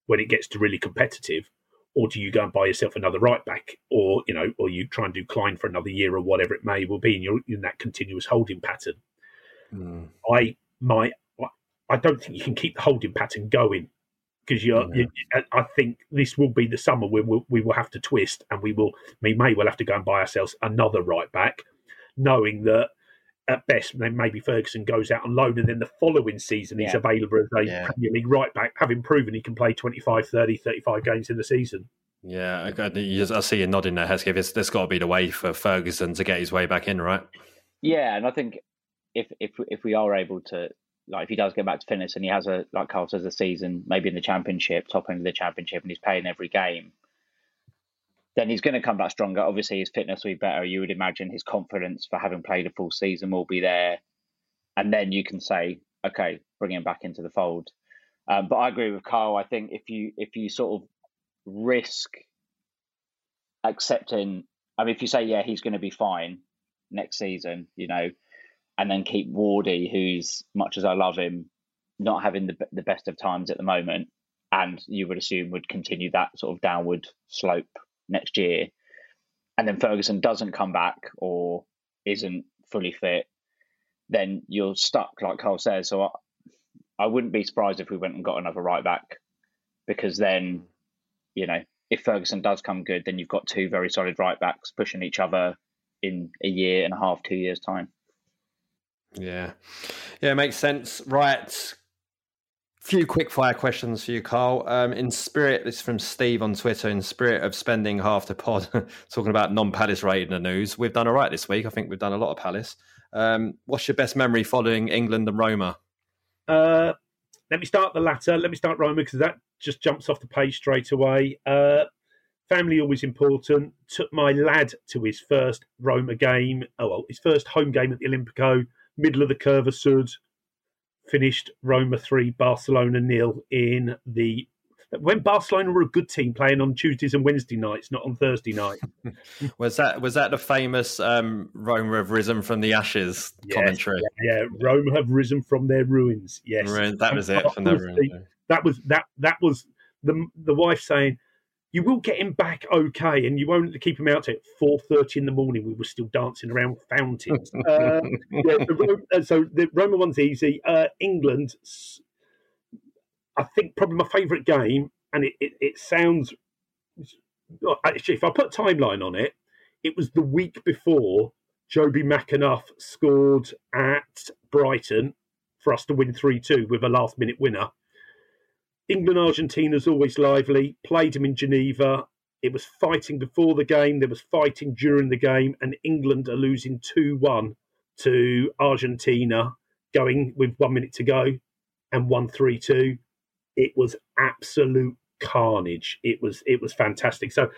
when it gets to really competitive, or do you go and buy yourself another right back, or you know, or you try and do Klein for another year or whatever it may will be, and you're in that continuous holding pattern? Mm. I my I don't think you can keep the holding pattern going, because you're. Yeah. You, I think this will be the summer where we'll, we will have to twist, and we will we may well have to go and buy ourselves another right back, knowing that. At best, then maybe Ferguson goes out on loan, and then the following season he's yeah. available as a yeah. Premier League right back, having proven he can play twenty-five, thirty, thirty-five games in the season. Yeah, I see you nodding there, Hesketh. It's, there's got to be the way for Ferguson to get his way back in, right? Yeah, and I think if if if we are able to, like, if he does get back to fitness and he has a, like Carl says, a season maybe in the Championship, top end of the Championship, and he's playing every game, then he's going to come back stronger. Obviously, his fitness will be better. You would imagine his confidence for having played a full season will be there. And then you can say, okay, bring him back into the fold. Um, but I agree with Carl. I think if you if you sort of risk accepting, I mean, if you say, yeah, he's going to be fine next season, you know, and then keep Wardy, who's, much as I love him, not having the the best of times at the moment, and you would assume would continue that sort of downward slope next year, and then Ferguson doesn't come back or isn't fully fit, then you're stuck, like Carl says. So I, I wouldn't be surprised if we went and got another right back, because then, you know, if Ferguson does come good, then you've got two very solid right backs pushing each other in a year and a half, two years' time. Yeah. Yeah, it makes sense. Right. Few quick fire questions for you, Carl. Um, in spirit, this is from Steve on Twitter. In spirit of spending half the pod talking about non-Palace raid in the news, we've done all right this week. I think we've done a lot of Palace. Um, what's your best memory following England and Roma? Uh, let me start the latter. Let me start Roma, because that just jumps off the page straight away. Uh, family always important. Took my lad to his first Roma game. Oh well, his first home game at the Olympico. Middle of the Curva Sud. Finished Roma three, Barcelona nil in the... When Barcelona were a good team, playing on Tuesdays and Wednesday nights, not on Thursday night. was that was that the famous um, Roma have risen from the ashes yes, commentary? Yeah, yeah, Roma have risen from their ruins, yes. Ruins, that was and it, from their ruins. That was, that, that was the, the wife saying, you will get him back okay, and you won't keep him out at four thirty in the morning. We were still dancing around fountains. uh, yeah, the, so the Roma one's easy. Uh, England, I think probably my favourite game, and it, it, it sounds... Actually, if I put a timeline on it, it was the week before Joby McAnuff scored at Brighton for us to win three two with a last-minute winner. England-Argentina's always lively, played him in Geneva. It was fighting before the game, there was fighting during the game, and England are losing two one to Argentina, going with one minute to go, and won three two. It was absolute carnage. It was it was fantastic. So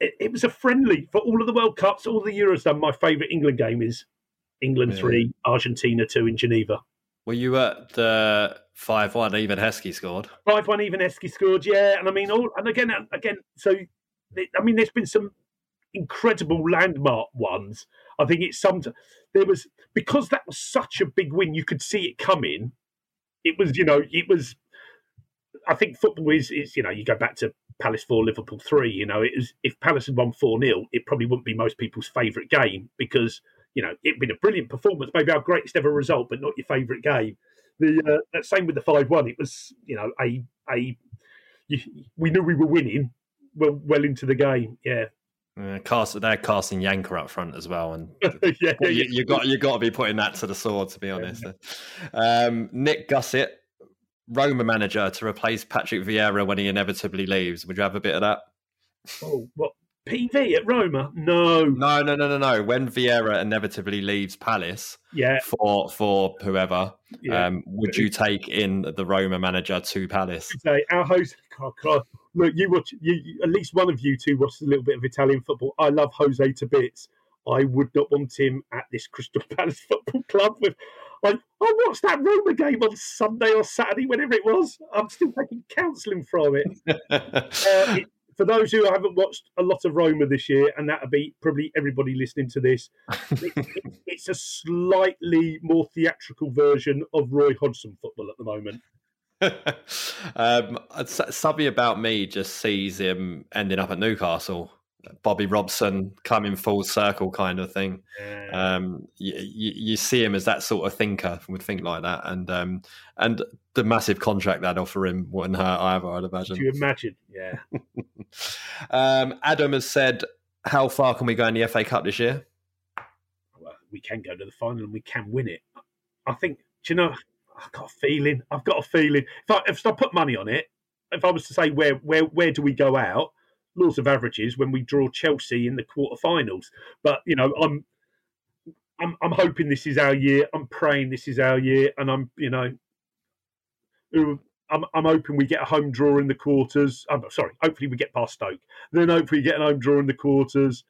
it, it was a friendly for all of the World Cups, all the Euros. And my favourite England game is England yeah. three, Argentina two in Geneva. Were you at the five one even Heskey scored? five one even Heskey scored, yeah. And I mean, all and again, again. So, I mean, there's been some incredible landmark ones. I think it's some. There was, because that was such a big win, you could see it coming. It was, you know, it was. I think football is, is, you know, you go back to Palace four, Liverpool three. You know, it was, if Palace had won four nil, it probably wouldn't be most people's favourite game because, you know, it'd been a brilliant performance, maybe our greatest ever result, but not your favourite game. The uh, same with the five one. It was, you know, a a we knew we were winning well, well into the game. Yeah. Uh, cast, they're casting Yanker up front as well, and yeah, you, yeah. you got you got to be putting that to the sword, to be honest. Yeah. Um, Nick Gussett, Roma manager to replace Patrick Vieira when he inevitably leaves. Would you have a bit of that? Oh, what P V at Roma? No, no, no, no, no, no. When Vieira inevitably leaves Palace, yeah. for for whoever, yeah. um, would you take in the Roma manager to Palace? Our host, oh, God. Look, you watch. You, you, at least one of you two watches a little bit of Italian football. I love Jose to bits. I would not want him at this Crystal Palace Football Club. With, I, I watched that Roma game on Sunday or Saturday, whenever it was. I'm still taking counselling from it. uh, it for those who haven't watched a lot of Roma this year, and that'll be probably everybody listening to this, it, it, it's a slightly more theatrical version of Roy Hodgson football at the moment. um, something about me just sees him ending up at Newcastle, Bobby Robson coming full circle kind of thing. Yeah. Um, you, you see him as that sort of thinker, would think like that, and um, and the massive contract that offer him wouldn't hurt either, I'd imagine. Could you imagine? Yeah. um, Adam has said, "How far can we go in the F A Cup this year?" Well, we can go to the final and we can win it. I think. Do you know? I've got a feeling. I've got a feeling. If I, if I put money on it, if I was to say where where where do we go out, laws of averages, when we draw Chelsea in the quarterfinals. But you know, I'm I'm I'm hoping this is our year. I'm praying this is our year, and I'm you know, I'm I'm hoping we get a home draw in the quarters. I'm sorry. Hopefully we get past Stoke. Then hopefully we get an home draw in the quarters.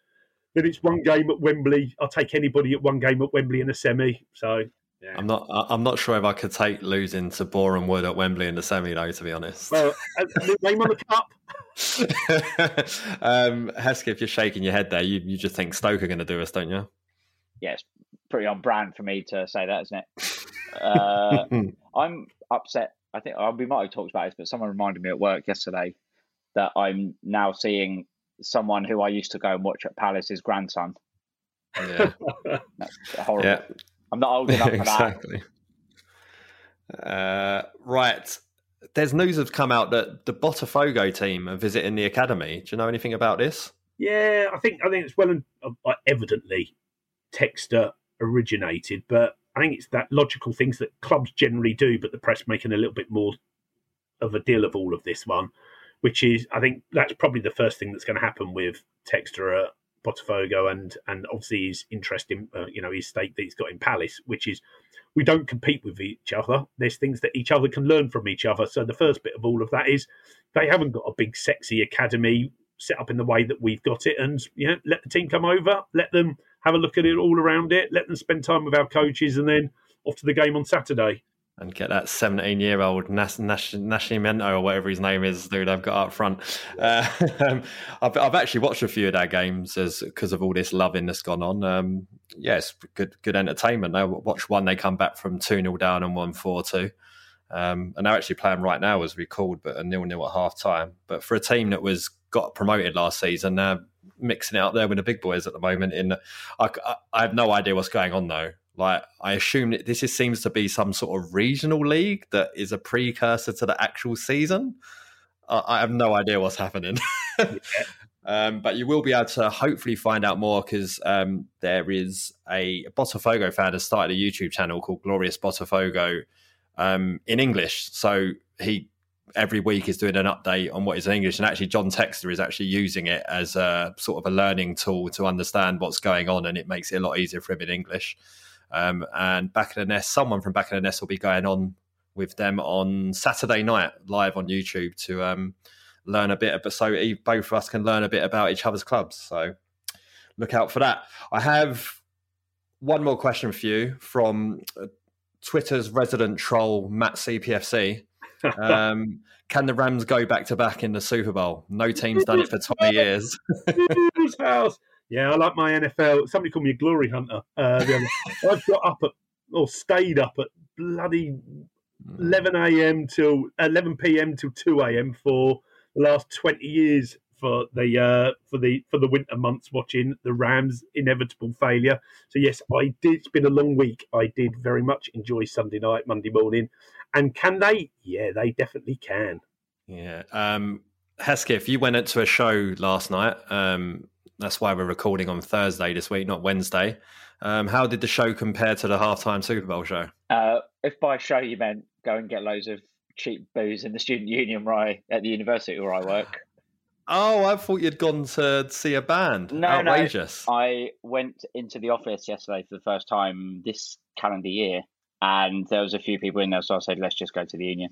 Then it's one game at Wembley. I'll take anybody at one game at Wembley in a semi. So. Yeah. I'm not. I'm not sure if I could take losing to Boreham Wood at Wembley in the semi, though. To be honest, well, name on the cup. um, Hesketh, if you're shaking your head there, you, you just think Stoke are going to do us, don't you? Yeah, it's pretty on brand for me to say that, isn't it? Uh, I'm upset. I think I we might have talked about this, but someone reminded me at work yesterday that I'm now seeing someone who I used to go and watch at Palace's grandson. Yeah, that's horrible. Yeah. I'm not old enough for exactly. that. Uh, right. There's news that's come out that the Botafogo team are visiting the academy. Do you know anything about this? Yeah, I think I think it's well and uh, evidently Texter originated, but I think it's that logical things that clubs generally do, but the press making a little bit more of a deal of all of this one, which is I think that's probably the first thing that's going to happen with Texter. Uh, Botafogo and and obviously his interest in uh, you know his stake that he's got in Palace, which is we don't compete with each other. There's things that each other can learn from each other. So the first bit of all of that is they haven't got a big sexy academy set up in the way that we've got it, and you know let the team come over, let them have a look at it all around it, let them spend time with our coaches, and then off to the game on Saturday. And get that seventeen-year-old Nas- Nas- Nascimento or whatever his name is, dude, I've got up front. Uh, I've, I've actually watched a few of their games as because of all this loving that's gone on. Um, yeah, it's good good entertainment. I watch one, they come back from two nil down and won four two. Um, and they're actually playing right now as we called, but a nil nil at half-time. But for a team that was got promoted last season, they're mixing it up there with the big boys at the moment. In I, I, I have no idea what's going on, though. Like, I assume that this is, seems to be some sort of regional league that is a precursor to the actual season. I, I have no idea what's happening. yeah. um, but you will be able to hopefully find out more because um, there is a Botafogo fan has started a YouTube channel called Glorious Botafogo um, in English. So he every week is doing an update on what is in English. And actually, John Texter is actually using it as a sort of a learning tool to understand what's going on. And it makes it a lot easier for him in English. Um, and Back of the Nest, someone from Back of the Nest will be going on with them on Saturday night live on YouTube to um, learn a bit. But so both of us can learn a bit about each other's clubs. So look out for that. I have one more question for you from Twitter's resident troll, Matt C P F C. Um, can the Rams go back to back in the Super Bowl? No team's done it for twenty years. Yeah, I like my N F L. Somebody called me a glory hunter. Uh, the other, I've got up at, or stayed up at bloody eleven a.m. till eleven p.m. till two a.m. for the last twenty years for the uh, for the for the winter months, watching the Rams' inevitable failure. So yes, I did. It's been a long week. I did very much enjoy Sunday night, Monday morning, and can they? Yeah, they definitely can. Yeah, um, Hesketh, you went to a show last night. Um, that's why we're recording on Thursday this week, not Wednesday. Um, how did the show compare to the halftime Super Bowl show? Uh, if by show you meant go and get loads of cheap booze in the student union right at the university where I work. Oh, I thought you'd gone to see a band. No, Outrageous. No. I went into the office yesterday for the first time this calendar year, and there was a few people in there, so I said, let's just go to the union.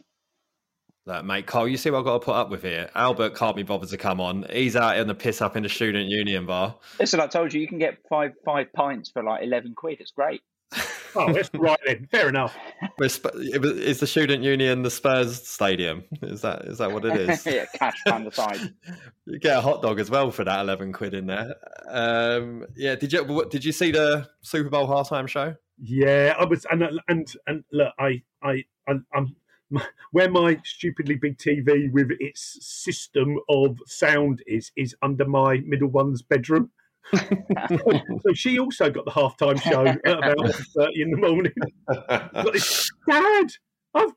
Look, mate, Carl, you see what I've got to put up with here. Albert can't be bothered to come on. He's out in the piss up in the student union bar. Listen, I told you, you can get five five pints for like eleven quid. It's great. Oh, that's right then. Fair enough. Is the student union the Spurs stadium? Is that is that what it is? Yeah, cash on the side. You get a hot dog as well for that eleven quid in there. Um, yeah, did you did you see the Super Bowl halftime show? Yeah, I was, and and and look, I I I'm where my stupidly big T V with its system of sound is is under my middle one's bedroom. So she also got the halftime show at about thirty in the morning. Dad, I've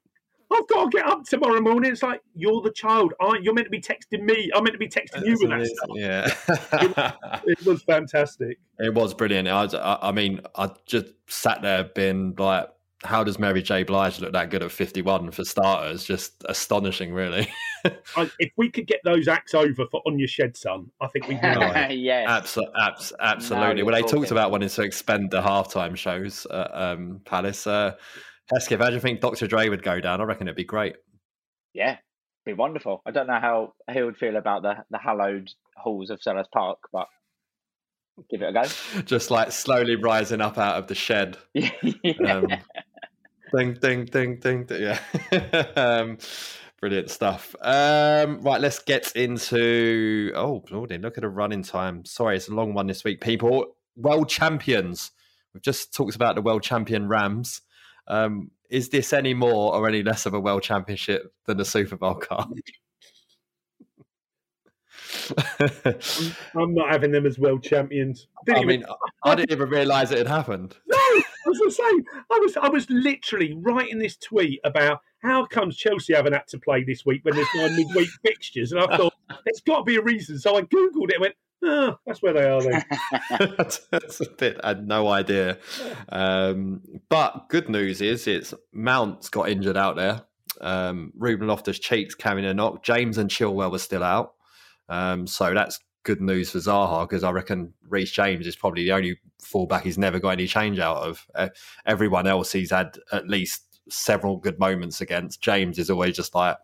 I've got to get up tomorrow morning. It's like, you're the child. I, you're meant to be texting me. I'm meant to be texting That's you with that stuff. Yeah, it, it was fantastic. It was brilliant. I, I, I mean, I just sat there being like, how does Mary J. Blige look that good at fifty-one for starters? Just astonishing, really. I, if we could get those acts over for On Your Shed, Son, I think we can. Right. Yes. Abso- abs- absolutely. No, well, they talking. talked about wanting to expend the halftime shows at um, Palace. Uh, Hesketh, how do you think Doctor Dre would go down? I reckon it'd be great. Yeah, it'd be wonderful. I don't know how he would feel about the, the hallowed halls of Selhurst Park, but give it a go. Just like slowly rising up out of the shed. Yeah. Um, Ding, ding, ding, ding, ding. Yeah. um, brilliant stuff. Um, right, let's get into... Oh, bloody, look at the running time. Sorry, it's a long one this week, people. World champions. We've just talked about the world champion Rams. Um, is this any more or any less of a world championship than the Super Bowl, Carl? I'm not having them as world champions. Didn't I even... mean, I didn't even realise it had happened. No! I was the same. I was I was literally writing this tweet about how comes Chelsea haven't had to play this week when there's no midweek fixtures, and I thought there's got to be a reason. So I googled it and went, oh, that's where they are then. That's a bit. I had no idea. Um, but good news is it's Mount's got injured out there. Um, Ruben Loftus-Cheek's carrying a knock. James and Chilwell were still out. Um, so that's good news for Zaha, because I reckon Reece James is probably the only fullback he's never got any change out of. Uh, everyone else he's had at least several good moments against. James is always just like,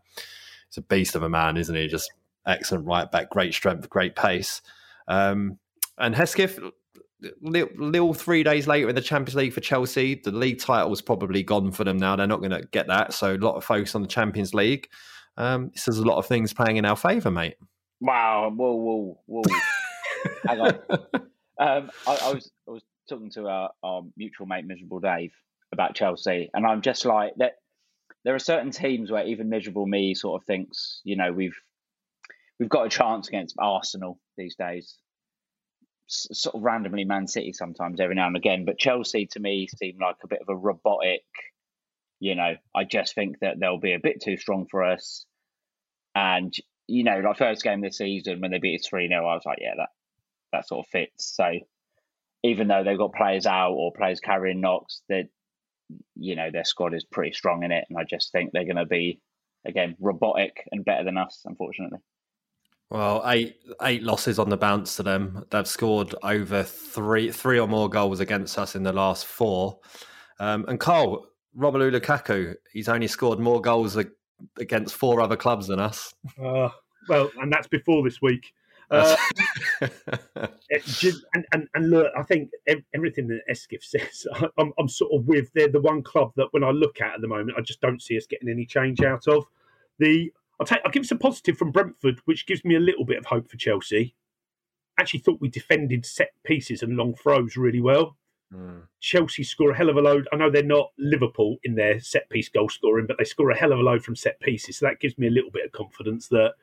it's a beast of a man, isn't he? Just excellent right back, great strength, great pace. Um, and Hesketh, little, little three days later in the Champions League for Chelsea, the league title's probably gone for them now. They're not going to get that. So a lot of focus on the Champions League. Um, this is a lot of things playing in our favour, mate. Wow, whoa, whoa, whoa. Hang on. Um, I, I was I was talking to our, our mutual mate, Miserable Dave, about Chelsea, and I'm just like, that. There are certain teams where even Miserable Me sort of thinks, you know, we've we've got a chance against Arsenal these days, S- sort of randomly Man City sometimes every now and again, but Chelsea to me seem like a bit of a robotic, you know, I just think that they'll be a bit too strong for us, and... You know, like first game this season when they beat us three nil, I was like, yeah, that, that sort of fits. So even though they've got players out or players carrying knocks, that you know, their squad is pretty strong in it. And I just think they're going to be, again, robotic and better than us, unfortunately. Well, eight eight losses on the bounce to them. They've scored over three three or more goals against us in the last four. Um, and Carl, Romelu Lukaku, he's only scored more goals against four other clubs than us. Uh, well, and that's before this week. Uh, it just, and, and, and look, I think everything that Hesketh says, I'm, I'm sort of with. They're the one club that when I look at at the moment, I just don't see us getting any change out of. The I'll, take, I'll give us a positive from Brentford, which gives me a little bit of hope for Chelsea. Actually thought we defended set pieces and long throws really well. Mm. Chelsea score a hell of a load. I know they're not Liverpool in their set-piece goal scoring, but they score a hell of a load from set pieces. So that gives me a little bit of confidence that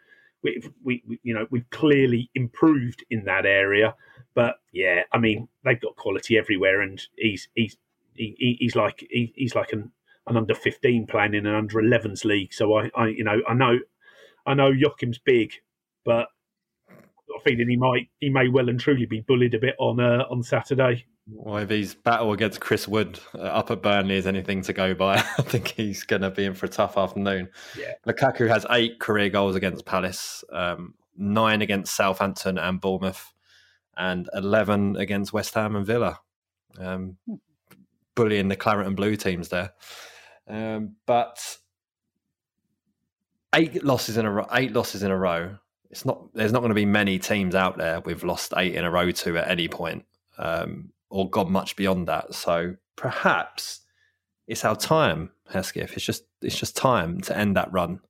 we, we, we you know, we've clearly improved in that area. But yeah, I mean, they've got quality everywhere, and he's he's he, he's like he, he's like an, an under fifteen playing in an under elevens league. So I, I you know I know I know Joachim's big, but I'm feeling he might he may well and truly be bullied a bit on uh, on Saturday. Well, if his battle against Chris Wood uh, up at Burnley is anything to go by, I think he's going to be in for a tough afternoon. Yeah. Lukaku has eight career goals against Palace, um, nine against Southampton and Bournemouth, and eleven against West Ham and Villa. Um, bullying the claret and blue teams there. Um, but eight losses in a row, eight losses in a row. It's not. There's not going to be many teams out there we've lost eight in a row to at any point. Um, or gone much beyond that. So perhaps it's our time, Hesketh. It's just it's just time to end that run.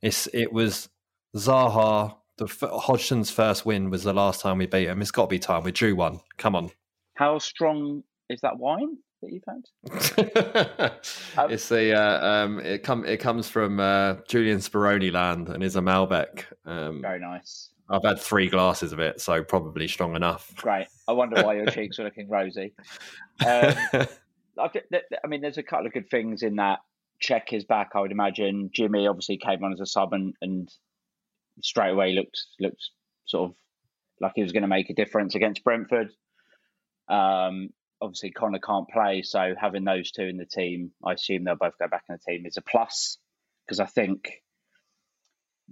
It's It was Zaha, the Hodgson's first win was the last time we beat him. It's got to be time. We drew one. Come on. How strong is that wine that you've had? um, it's the, uh, um, it, come, it comes from uh, Julian Speroni land and is a Malbec. Um, very nice. I've had three glasses of it, so probably strong enough. Great. I wonder why your cheeks are looking rosy. Um, I mean, there's a couple of good things in that. Cheikh is back, I would imagine. Jimmy obviously came on as a sub and, and straight away looked looked sort of like he was going to make a difference against Brentford. Um, obviously, Connor can't play, so having those two in the team, I assume they'll both go back in the team, is a plus, because I think...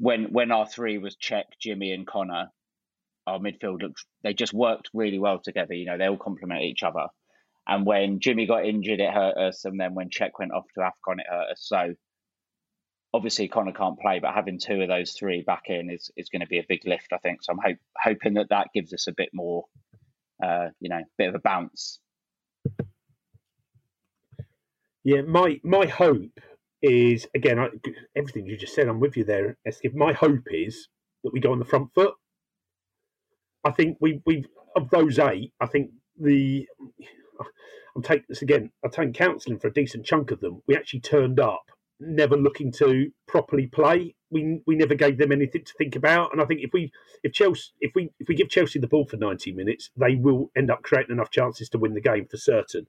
When when our three was Cheikh, Jimmy and Connor, our midfield looked, they just worked really well together. You know, they all complement each other. And when Jimmy got injured, it hurt us. And then when Cheikh went off to AFCON, it hurt us. So obviously Connor can't play, but having two of those three back in is, is going to be a big lift, I think. So I'm hope, hoping that that gives us a bit more, uh, you know, bit of a bounce. Yeah, my my hope is, again, I, everything you just said, I'm with you there, Hesketh. My hope is that we go on the front foot. I think we we of those eight, I think the, I'm taking this again, I've taken counselling for a decent chunk of them. We actually turned up, never looking to properly play. We we never gave them anything to think about. And I think if we if Chelsea if we if we give Chelsea the ball for ninety minutes, they will end up creating enough chances to win the game for certain.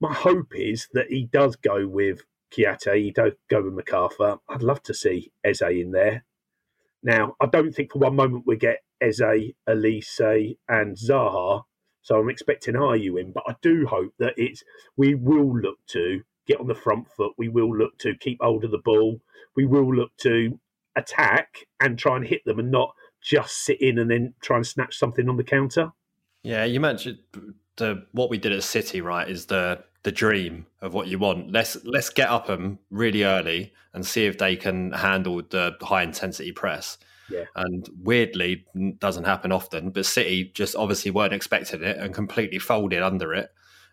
My hope is that he does go with Kiate, you don't go with McArthur. I'd love to see Eze in there. Now, I don't think for one moment we get Eze, Elise and Zaha, so I'm expecting Ayew in, but I do hope that it's we will look to get on the front foot, we will look to keep hold of the ball, we will look to attack and try and hit them and not just sit in and then try and snatch something on the counter. Yeah, you mentioned the, what we did at City, right, is the... the dream of what you want. Let's let's get up them really early and see if they can handle the high-intensity press. Yeah. And weirdly, doesn't happen often, but City just obviously weren't expecting it and completely folded under it.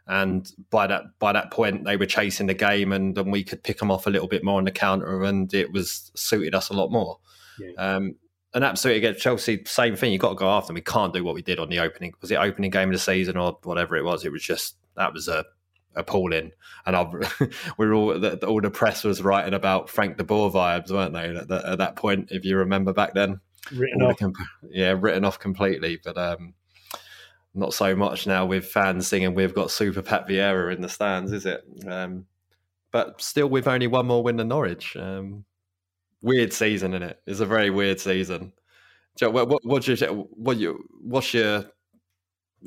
And by that by that point, they were chasing the game and, and we could pick them off a little bit more on the counter and it was suited us a lot more. Yeah. Um, and absolutely against Chelsea, same thing. You've got to go after them. We can't do what we did on the opening. Was it opening game of the season or whatever it was? It was just, that was a appalling, and I, we were all the, all the press was writing about Frank de Boer vibes, weren't they? At, the, at that point, if you remember back then, written off, comp- yeah, written off completely. But um, not so much now with fans singing "We've got Super Pat Vieira" in the stands, is it? Um, but still, we've only one more win than Norwich. Um, weird season, isn't it? It's a very weird season. Joe, what, what, what do you, what you, what's your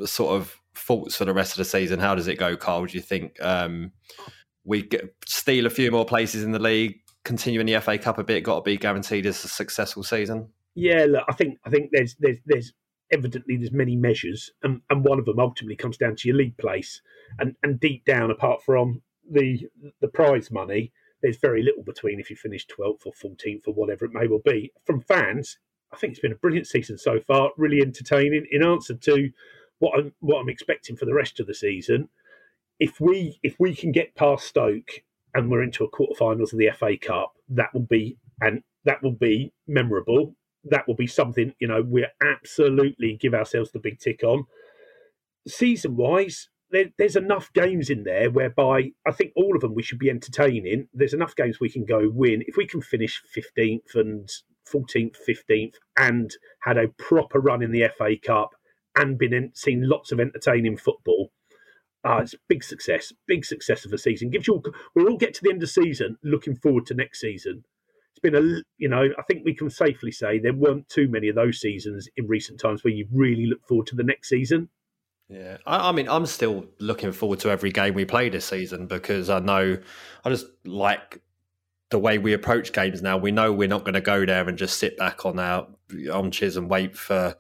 sort of thoughts for the rest of the season? How does it go, Carl? Do you think um, we get, steal a few more places in the league, continue in the F A Cup a bit? Got to be guaranteed as a successful season. Yeah, look, I think I think there's there's there's evidently there's many measures, and, and one of them ultimately comes down to your league place. And and deep down, apart from the the prize money, there's very little between if you finish twelfth or fourteenth or whatever it may well be. From fans, I think it's been a brilliant season so far, really entertaining. In answer to What I'm, what I'm expecting for the rest of the season, if we if we can get past Stoke and we're into a quarterfinals of the F A Cup, that will be and that will be memorable. That will be something, you know, we absolutely give ourselves the big tick on. Season wise, there, there's enough games in there whereby I think all of them we should be entertaining. There's enough games we can go win if we can finish fifteenth and fourteenth, fifteenth, and had a proper run in the F A Cup and been in, seen lots of entertaining football. Uh, it's big success, big success of a season. Gives you all, we'll all get to the end of the season looking forward to next season. It's been a, you know, I think we can safely say there weren't too many of those seasons in recent times where you really look forward to the next season. Yeah, I, I mean, I'm still looking forward to every game we play this season because I know I just like the way we approach games now. We know we're not going to go there and just sit back on our armchairs and wait for,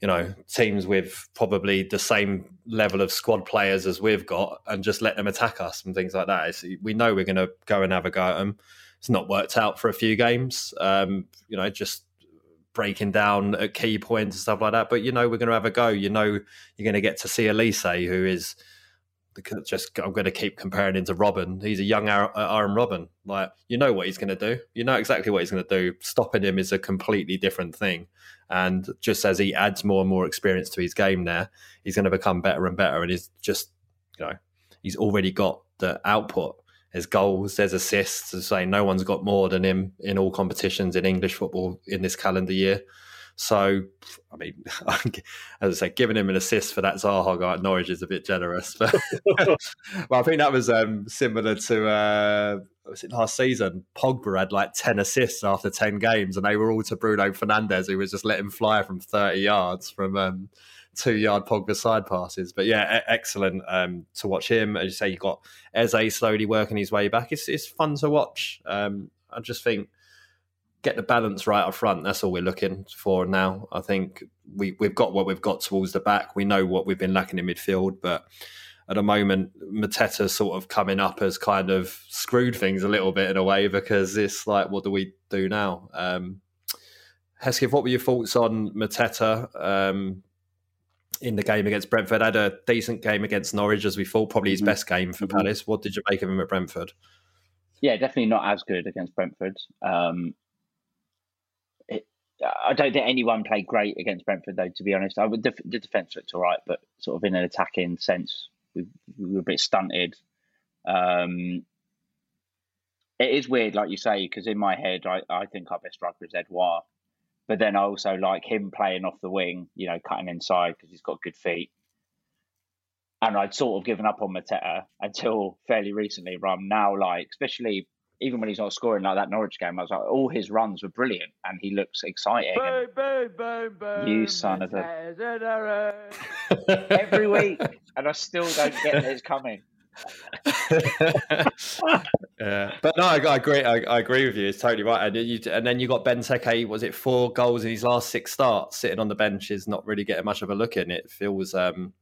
you know, teams with probably the same level of squad players as we've got and just let them attack us and things like that. It's, we know we're going to go and have a go at them. It's not worked out for a few games, um, you know, just breaking down at key points and stuff like that. But, you know, we're going to have a go. You know, you're going to get to see Elise, who is just, I'm going to keep comparing him to Robin. He's a young Aaron Robin. Like, you know what he's going to do. You know exactly what he's going to do. Stopping him is a completely different thing. And just as he adds more and more experience to his game there, he's going to become better and better. And he's just, you know, he's already got the output. There's goals, there's assists. As I say, no one's got more than him in all competitions in English football in this calendar year. So, I mean, as I say, giving him an assist for that Zaha guy at Norwich is a bit generous. But well, I think that was um, similar to, uh, was it last season? Pogba had like ten assists after ten games and they were all to Bruno Fernandes, who was just letting fly from thirty yards from um, two-yard Pogba side passes. But yeah, excellent um, to watch him. As you say, you've got Eze slowly working his way back. It's, it's fun to watch. Um, I just think, get the balance right up front. That's all we're looking for now. I think we, we've got what we've got towards the back. We know what we've been lacking in midfield, but at the moment, Mateta sort of coming up has kind of screwed things a little bit in a way because it's like, what do we do now? Um, Hesketh, what were your thoughts on Mateta um, in the game against Brentford? Had a decent game against Norwich, as we thought, probably his mm-hmm. best game for mm-hmm. Palace. What did you make of him at Brentford? Yeah, definitely not as good against Brentford. Um, I don't think anyone played great against Brentford, though, to be honest. I would, the defence looked all right, but sort of in an attacking sense, we, we were a bit stunted. Um, it is weird, like you say, because in my head, I, I think our best striker is Edouard. But then I also like him playing off the wing, you know, cutting inside because he's got good feet. And I'd sort of given up on Mateta until fairly recently, where I'm now like, especially... even when he's not scoring, like that Norwich game, I was like, all his runs were brilliant and he looks exciting. Boom, boom, boom, boom. You son of a... Every week. And I still don't get that it's coming. Yeah. But no, I, I agree. I, I agree with you. It's totally right. And, you, and then you got Benteke, was it four goals in his last six starts, sitting on the bench is not really getting much of a look in. It feels um,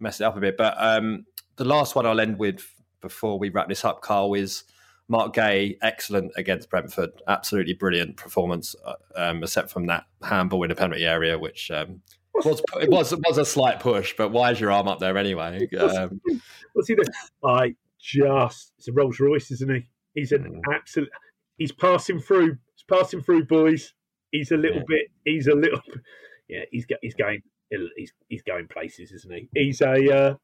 messed it up a bit. But um, the last one I'll end with before we wrap this up, Carl, is... Mark Gay, excellent against Brentford. Absolutely brilliant performance, um, except from that handball in the penalty area, which um, was it was it was a slight push. But why is your arm up there anyway? Um, What's he doing? I just—it's a Rolls Royce, isn't he? He's an absolute. He's passing through. He's passing through, boys. He's a little yeah. bit. He's a little. Yeah, he's he's going. He's he's going places, isn't he? He's a. Uh,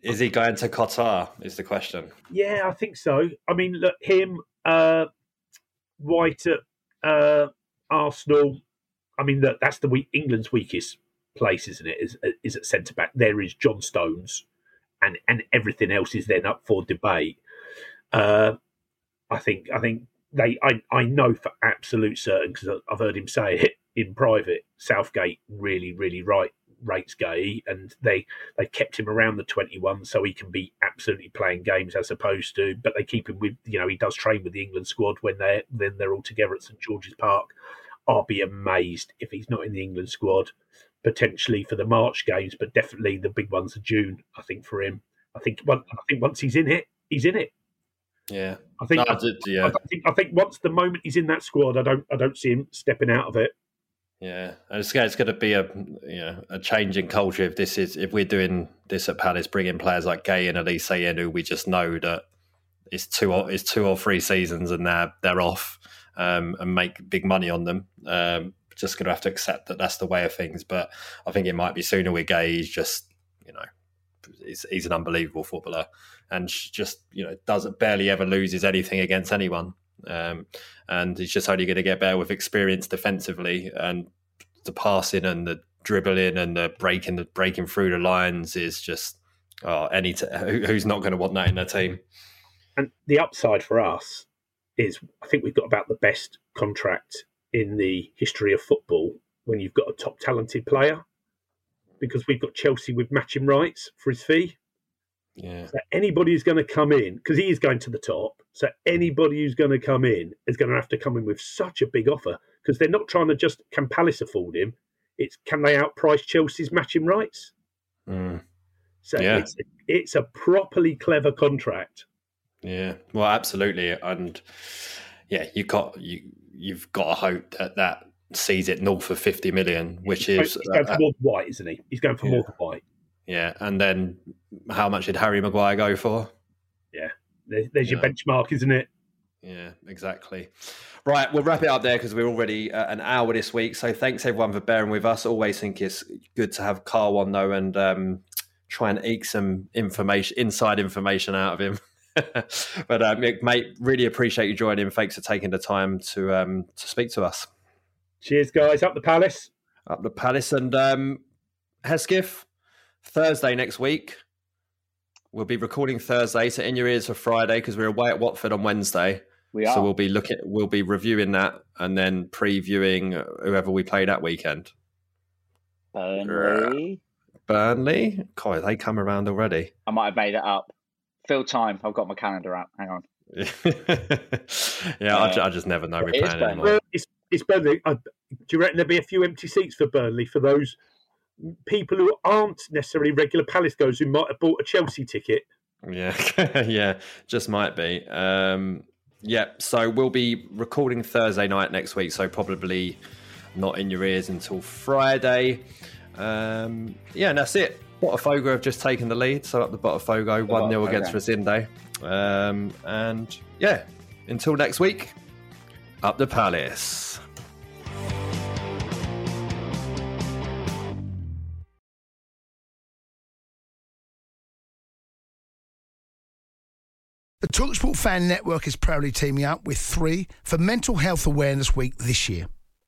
Is he going to Qatar, is the question. Yeah, I think so. I mean, look, him, uh, White at uh, Arsenal, I mean, look, that's the weak, England's weakest place, isn't it, is, is at centre-back. There is John Stones, and, and everything else is then up for debate. Uh, I think I think they. I, I know for absolute certain, because I've heard him say it in private, Southgate really, really right. rates Gay, and they they kept him around the twenty-one so he can be absolutely playing games as opposed to, but they keep him with, you know, he does train with the England squad when they're then they're all together at St George's Park. I'll be amazed if he's not in the England squad potentially for the March games, but definitely the big ones are June, I think, for him. I think well, I think once he's in it, he's in it. Yeah. I think, no, I, did, yeah. I, I think I think once the moment he's in that squad, I don't I don't see him stepping out of it. Yeah, and it's, it's going to be a you know, a change in culture if this is if we're doing this at Palace, bringing players like Gay and Elise in, who we just know that it's two or it's two or three seasons and they're they're off um, and make big money on them. Um, just going to have to accept that that's the way of things. But I think it might be sooner with Gay. He's just you know he's, he's an unbelievable footballer and just you know doesn't barely ever loses anything against anyone. Um, and it's just only going to get better with experience defensively, and the passing and the dribbling and the breaking, the breaking through the lines is just oh, any t- who's not going to want that in their team. And the upside for us is I think we've got about the best contract in the history of football when you've got a top talented player, because we've got Chelsea with matching rights for his fee. Yeah. So anybody who's going to come in, because he is going to the top, so anybody who's going to come in is going to have to come in with such a big offer, because they're not trying to just, can Palace afford him? It's, can they outprice Chelsea's matching rights? Mm. So yeah. it's, it's a properly clever contract. Yeah, well, absolutely. And yeah, you got, you, you've got to hope that that sees it north of fifty million, which he's is... He's going for uh, more than White, isn't he? He's going for yeah. more than White. Yeah, and then how much did Harry Maguire go for? Yeah, there's, there's yeah. your benchmark, isn't it? Yeah, exactly. Right, we'll wrap it up there because we're already uh, an hour this week. So thanks everyone for bearing with us. Always think it's good to have Carl on though, and um, try and eke some information, inside information out of him. But um, mate, really appreciate you joining. Thanks for taking the time to um, to speak to us. Cheers, guys. Up the Palace. Up the Palace. And um, Hesketh, Thursday next week. We'll be recording Thursday, so in your ears for Friday, because we're away at Watford on Wednesday. We are. So we'll be looking, we'll be reviewing that and then previewing whoever we play that weekend. Burnley. Burnley. God, they come around already. I might have made it up. Fill time. I've got my calendar out. Hang on. yeah, yeah. I, I just never know we're playing anymore. It's, it's Burnley. I, do you reckon there'll be a few empty seats for Burnley for those people who aren't necessarily regular Palace goers who might have bought a Chelsea ticket? Yeah, yeah, just might be. Um, yeah, so we'll be recording Thursday night next week, so probably not in your ears until Friday. Um, yeah, and that's it. Botafogo have just taken the lead, so up the Botafogo, one nil oh, okay. against Resende. Um, and yeah, until next week, up the Palace. The TalkSport Fan Network is proudly teaming up with three for Mental Health Awareness Week this year.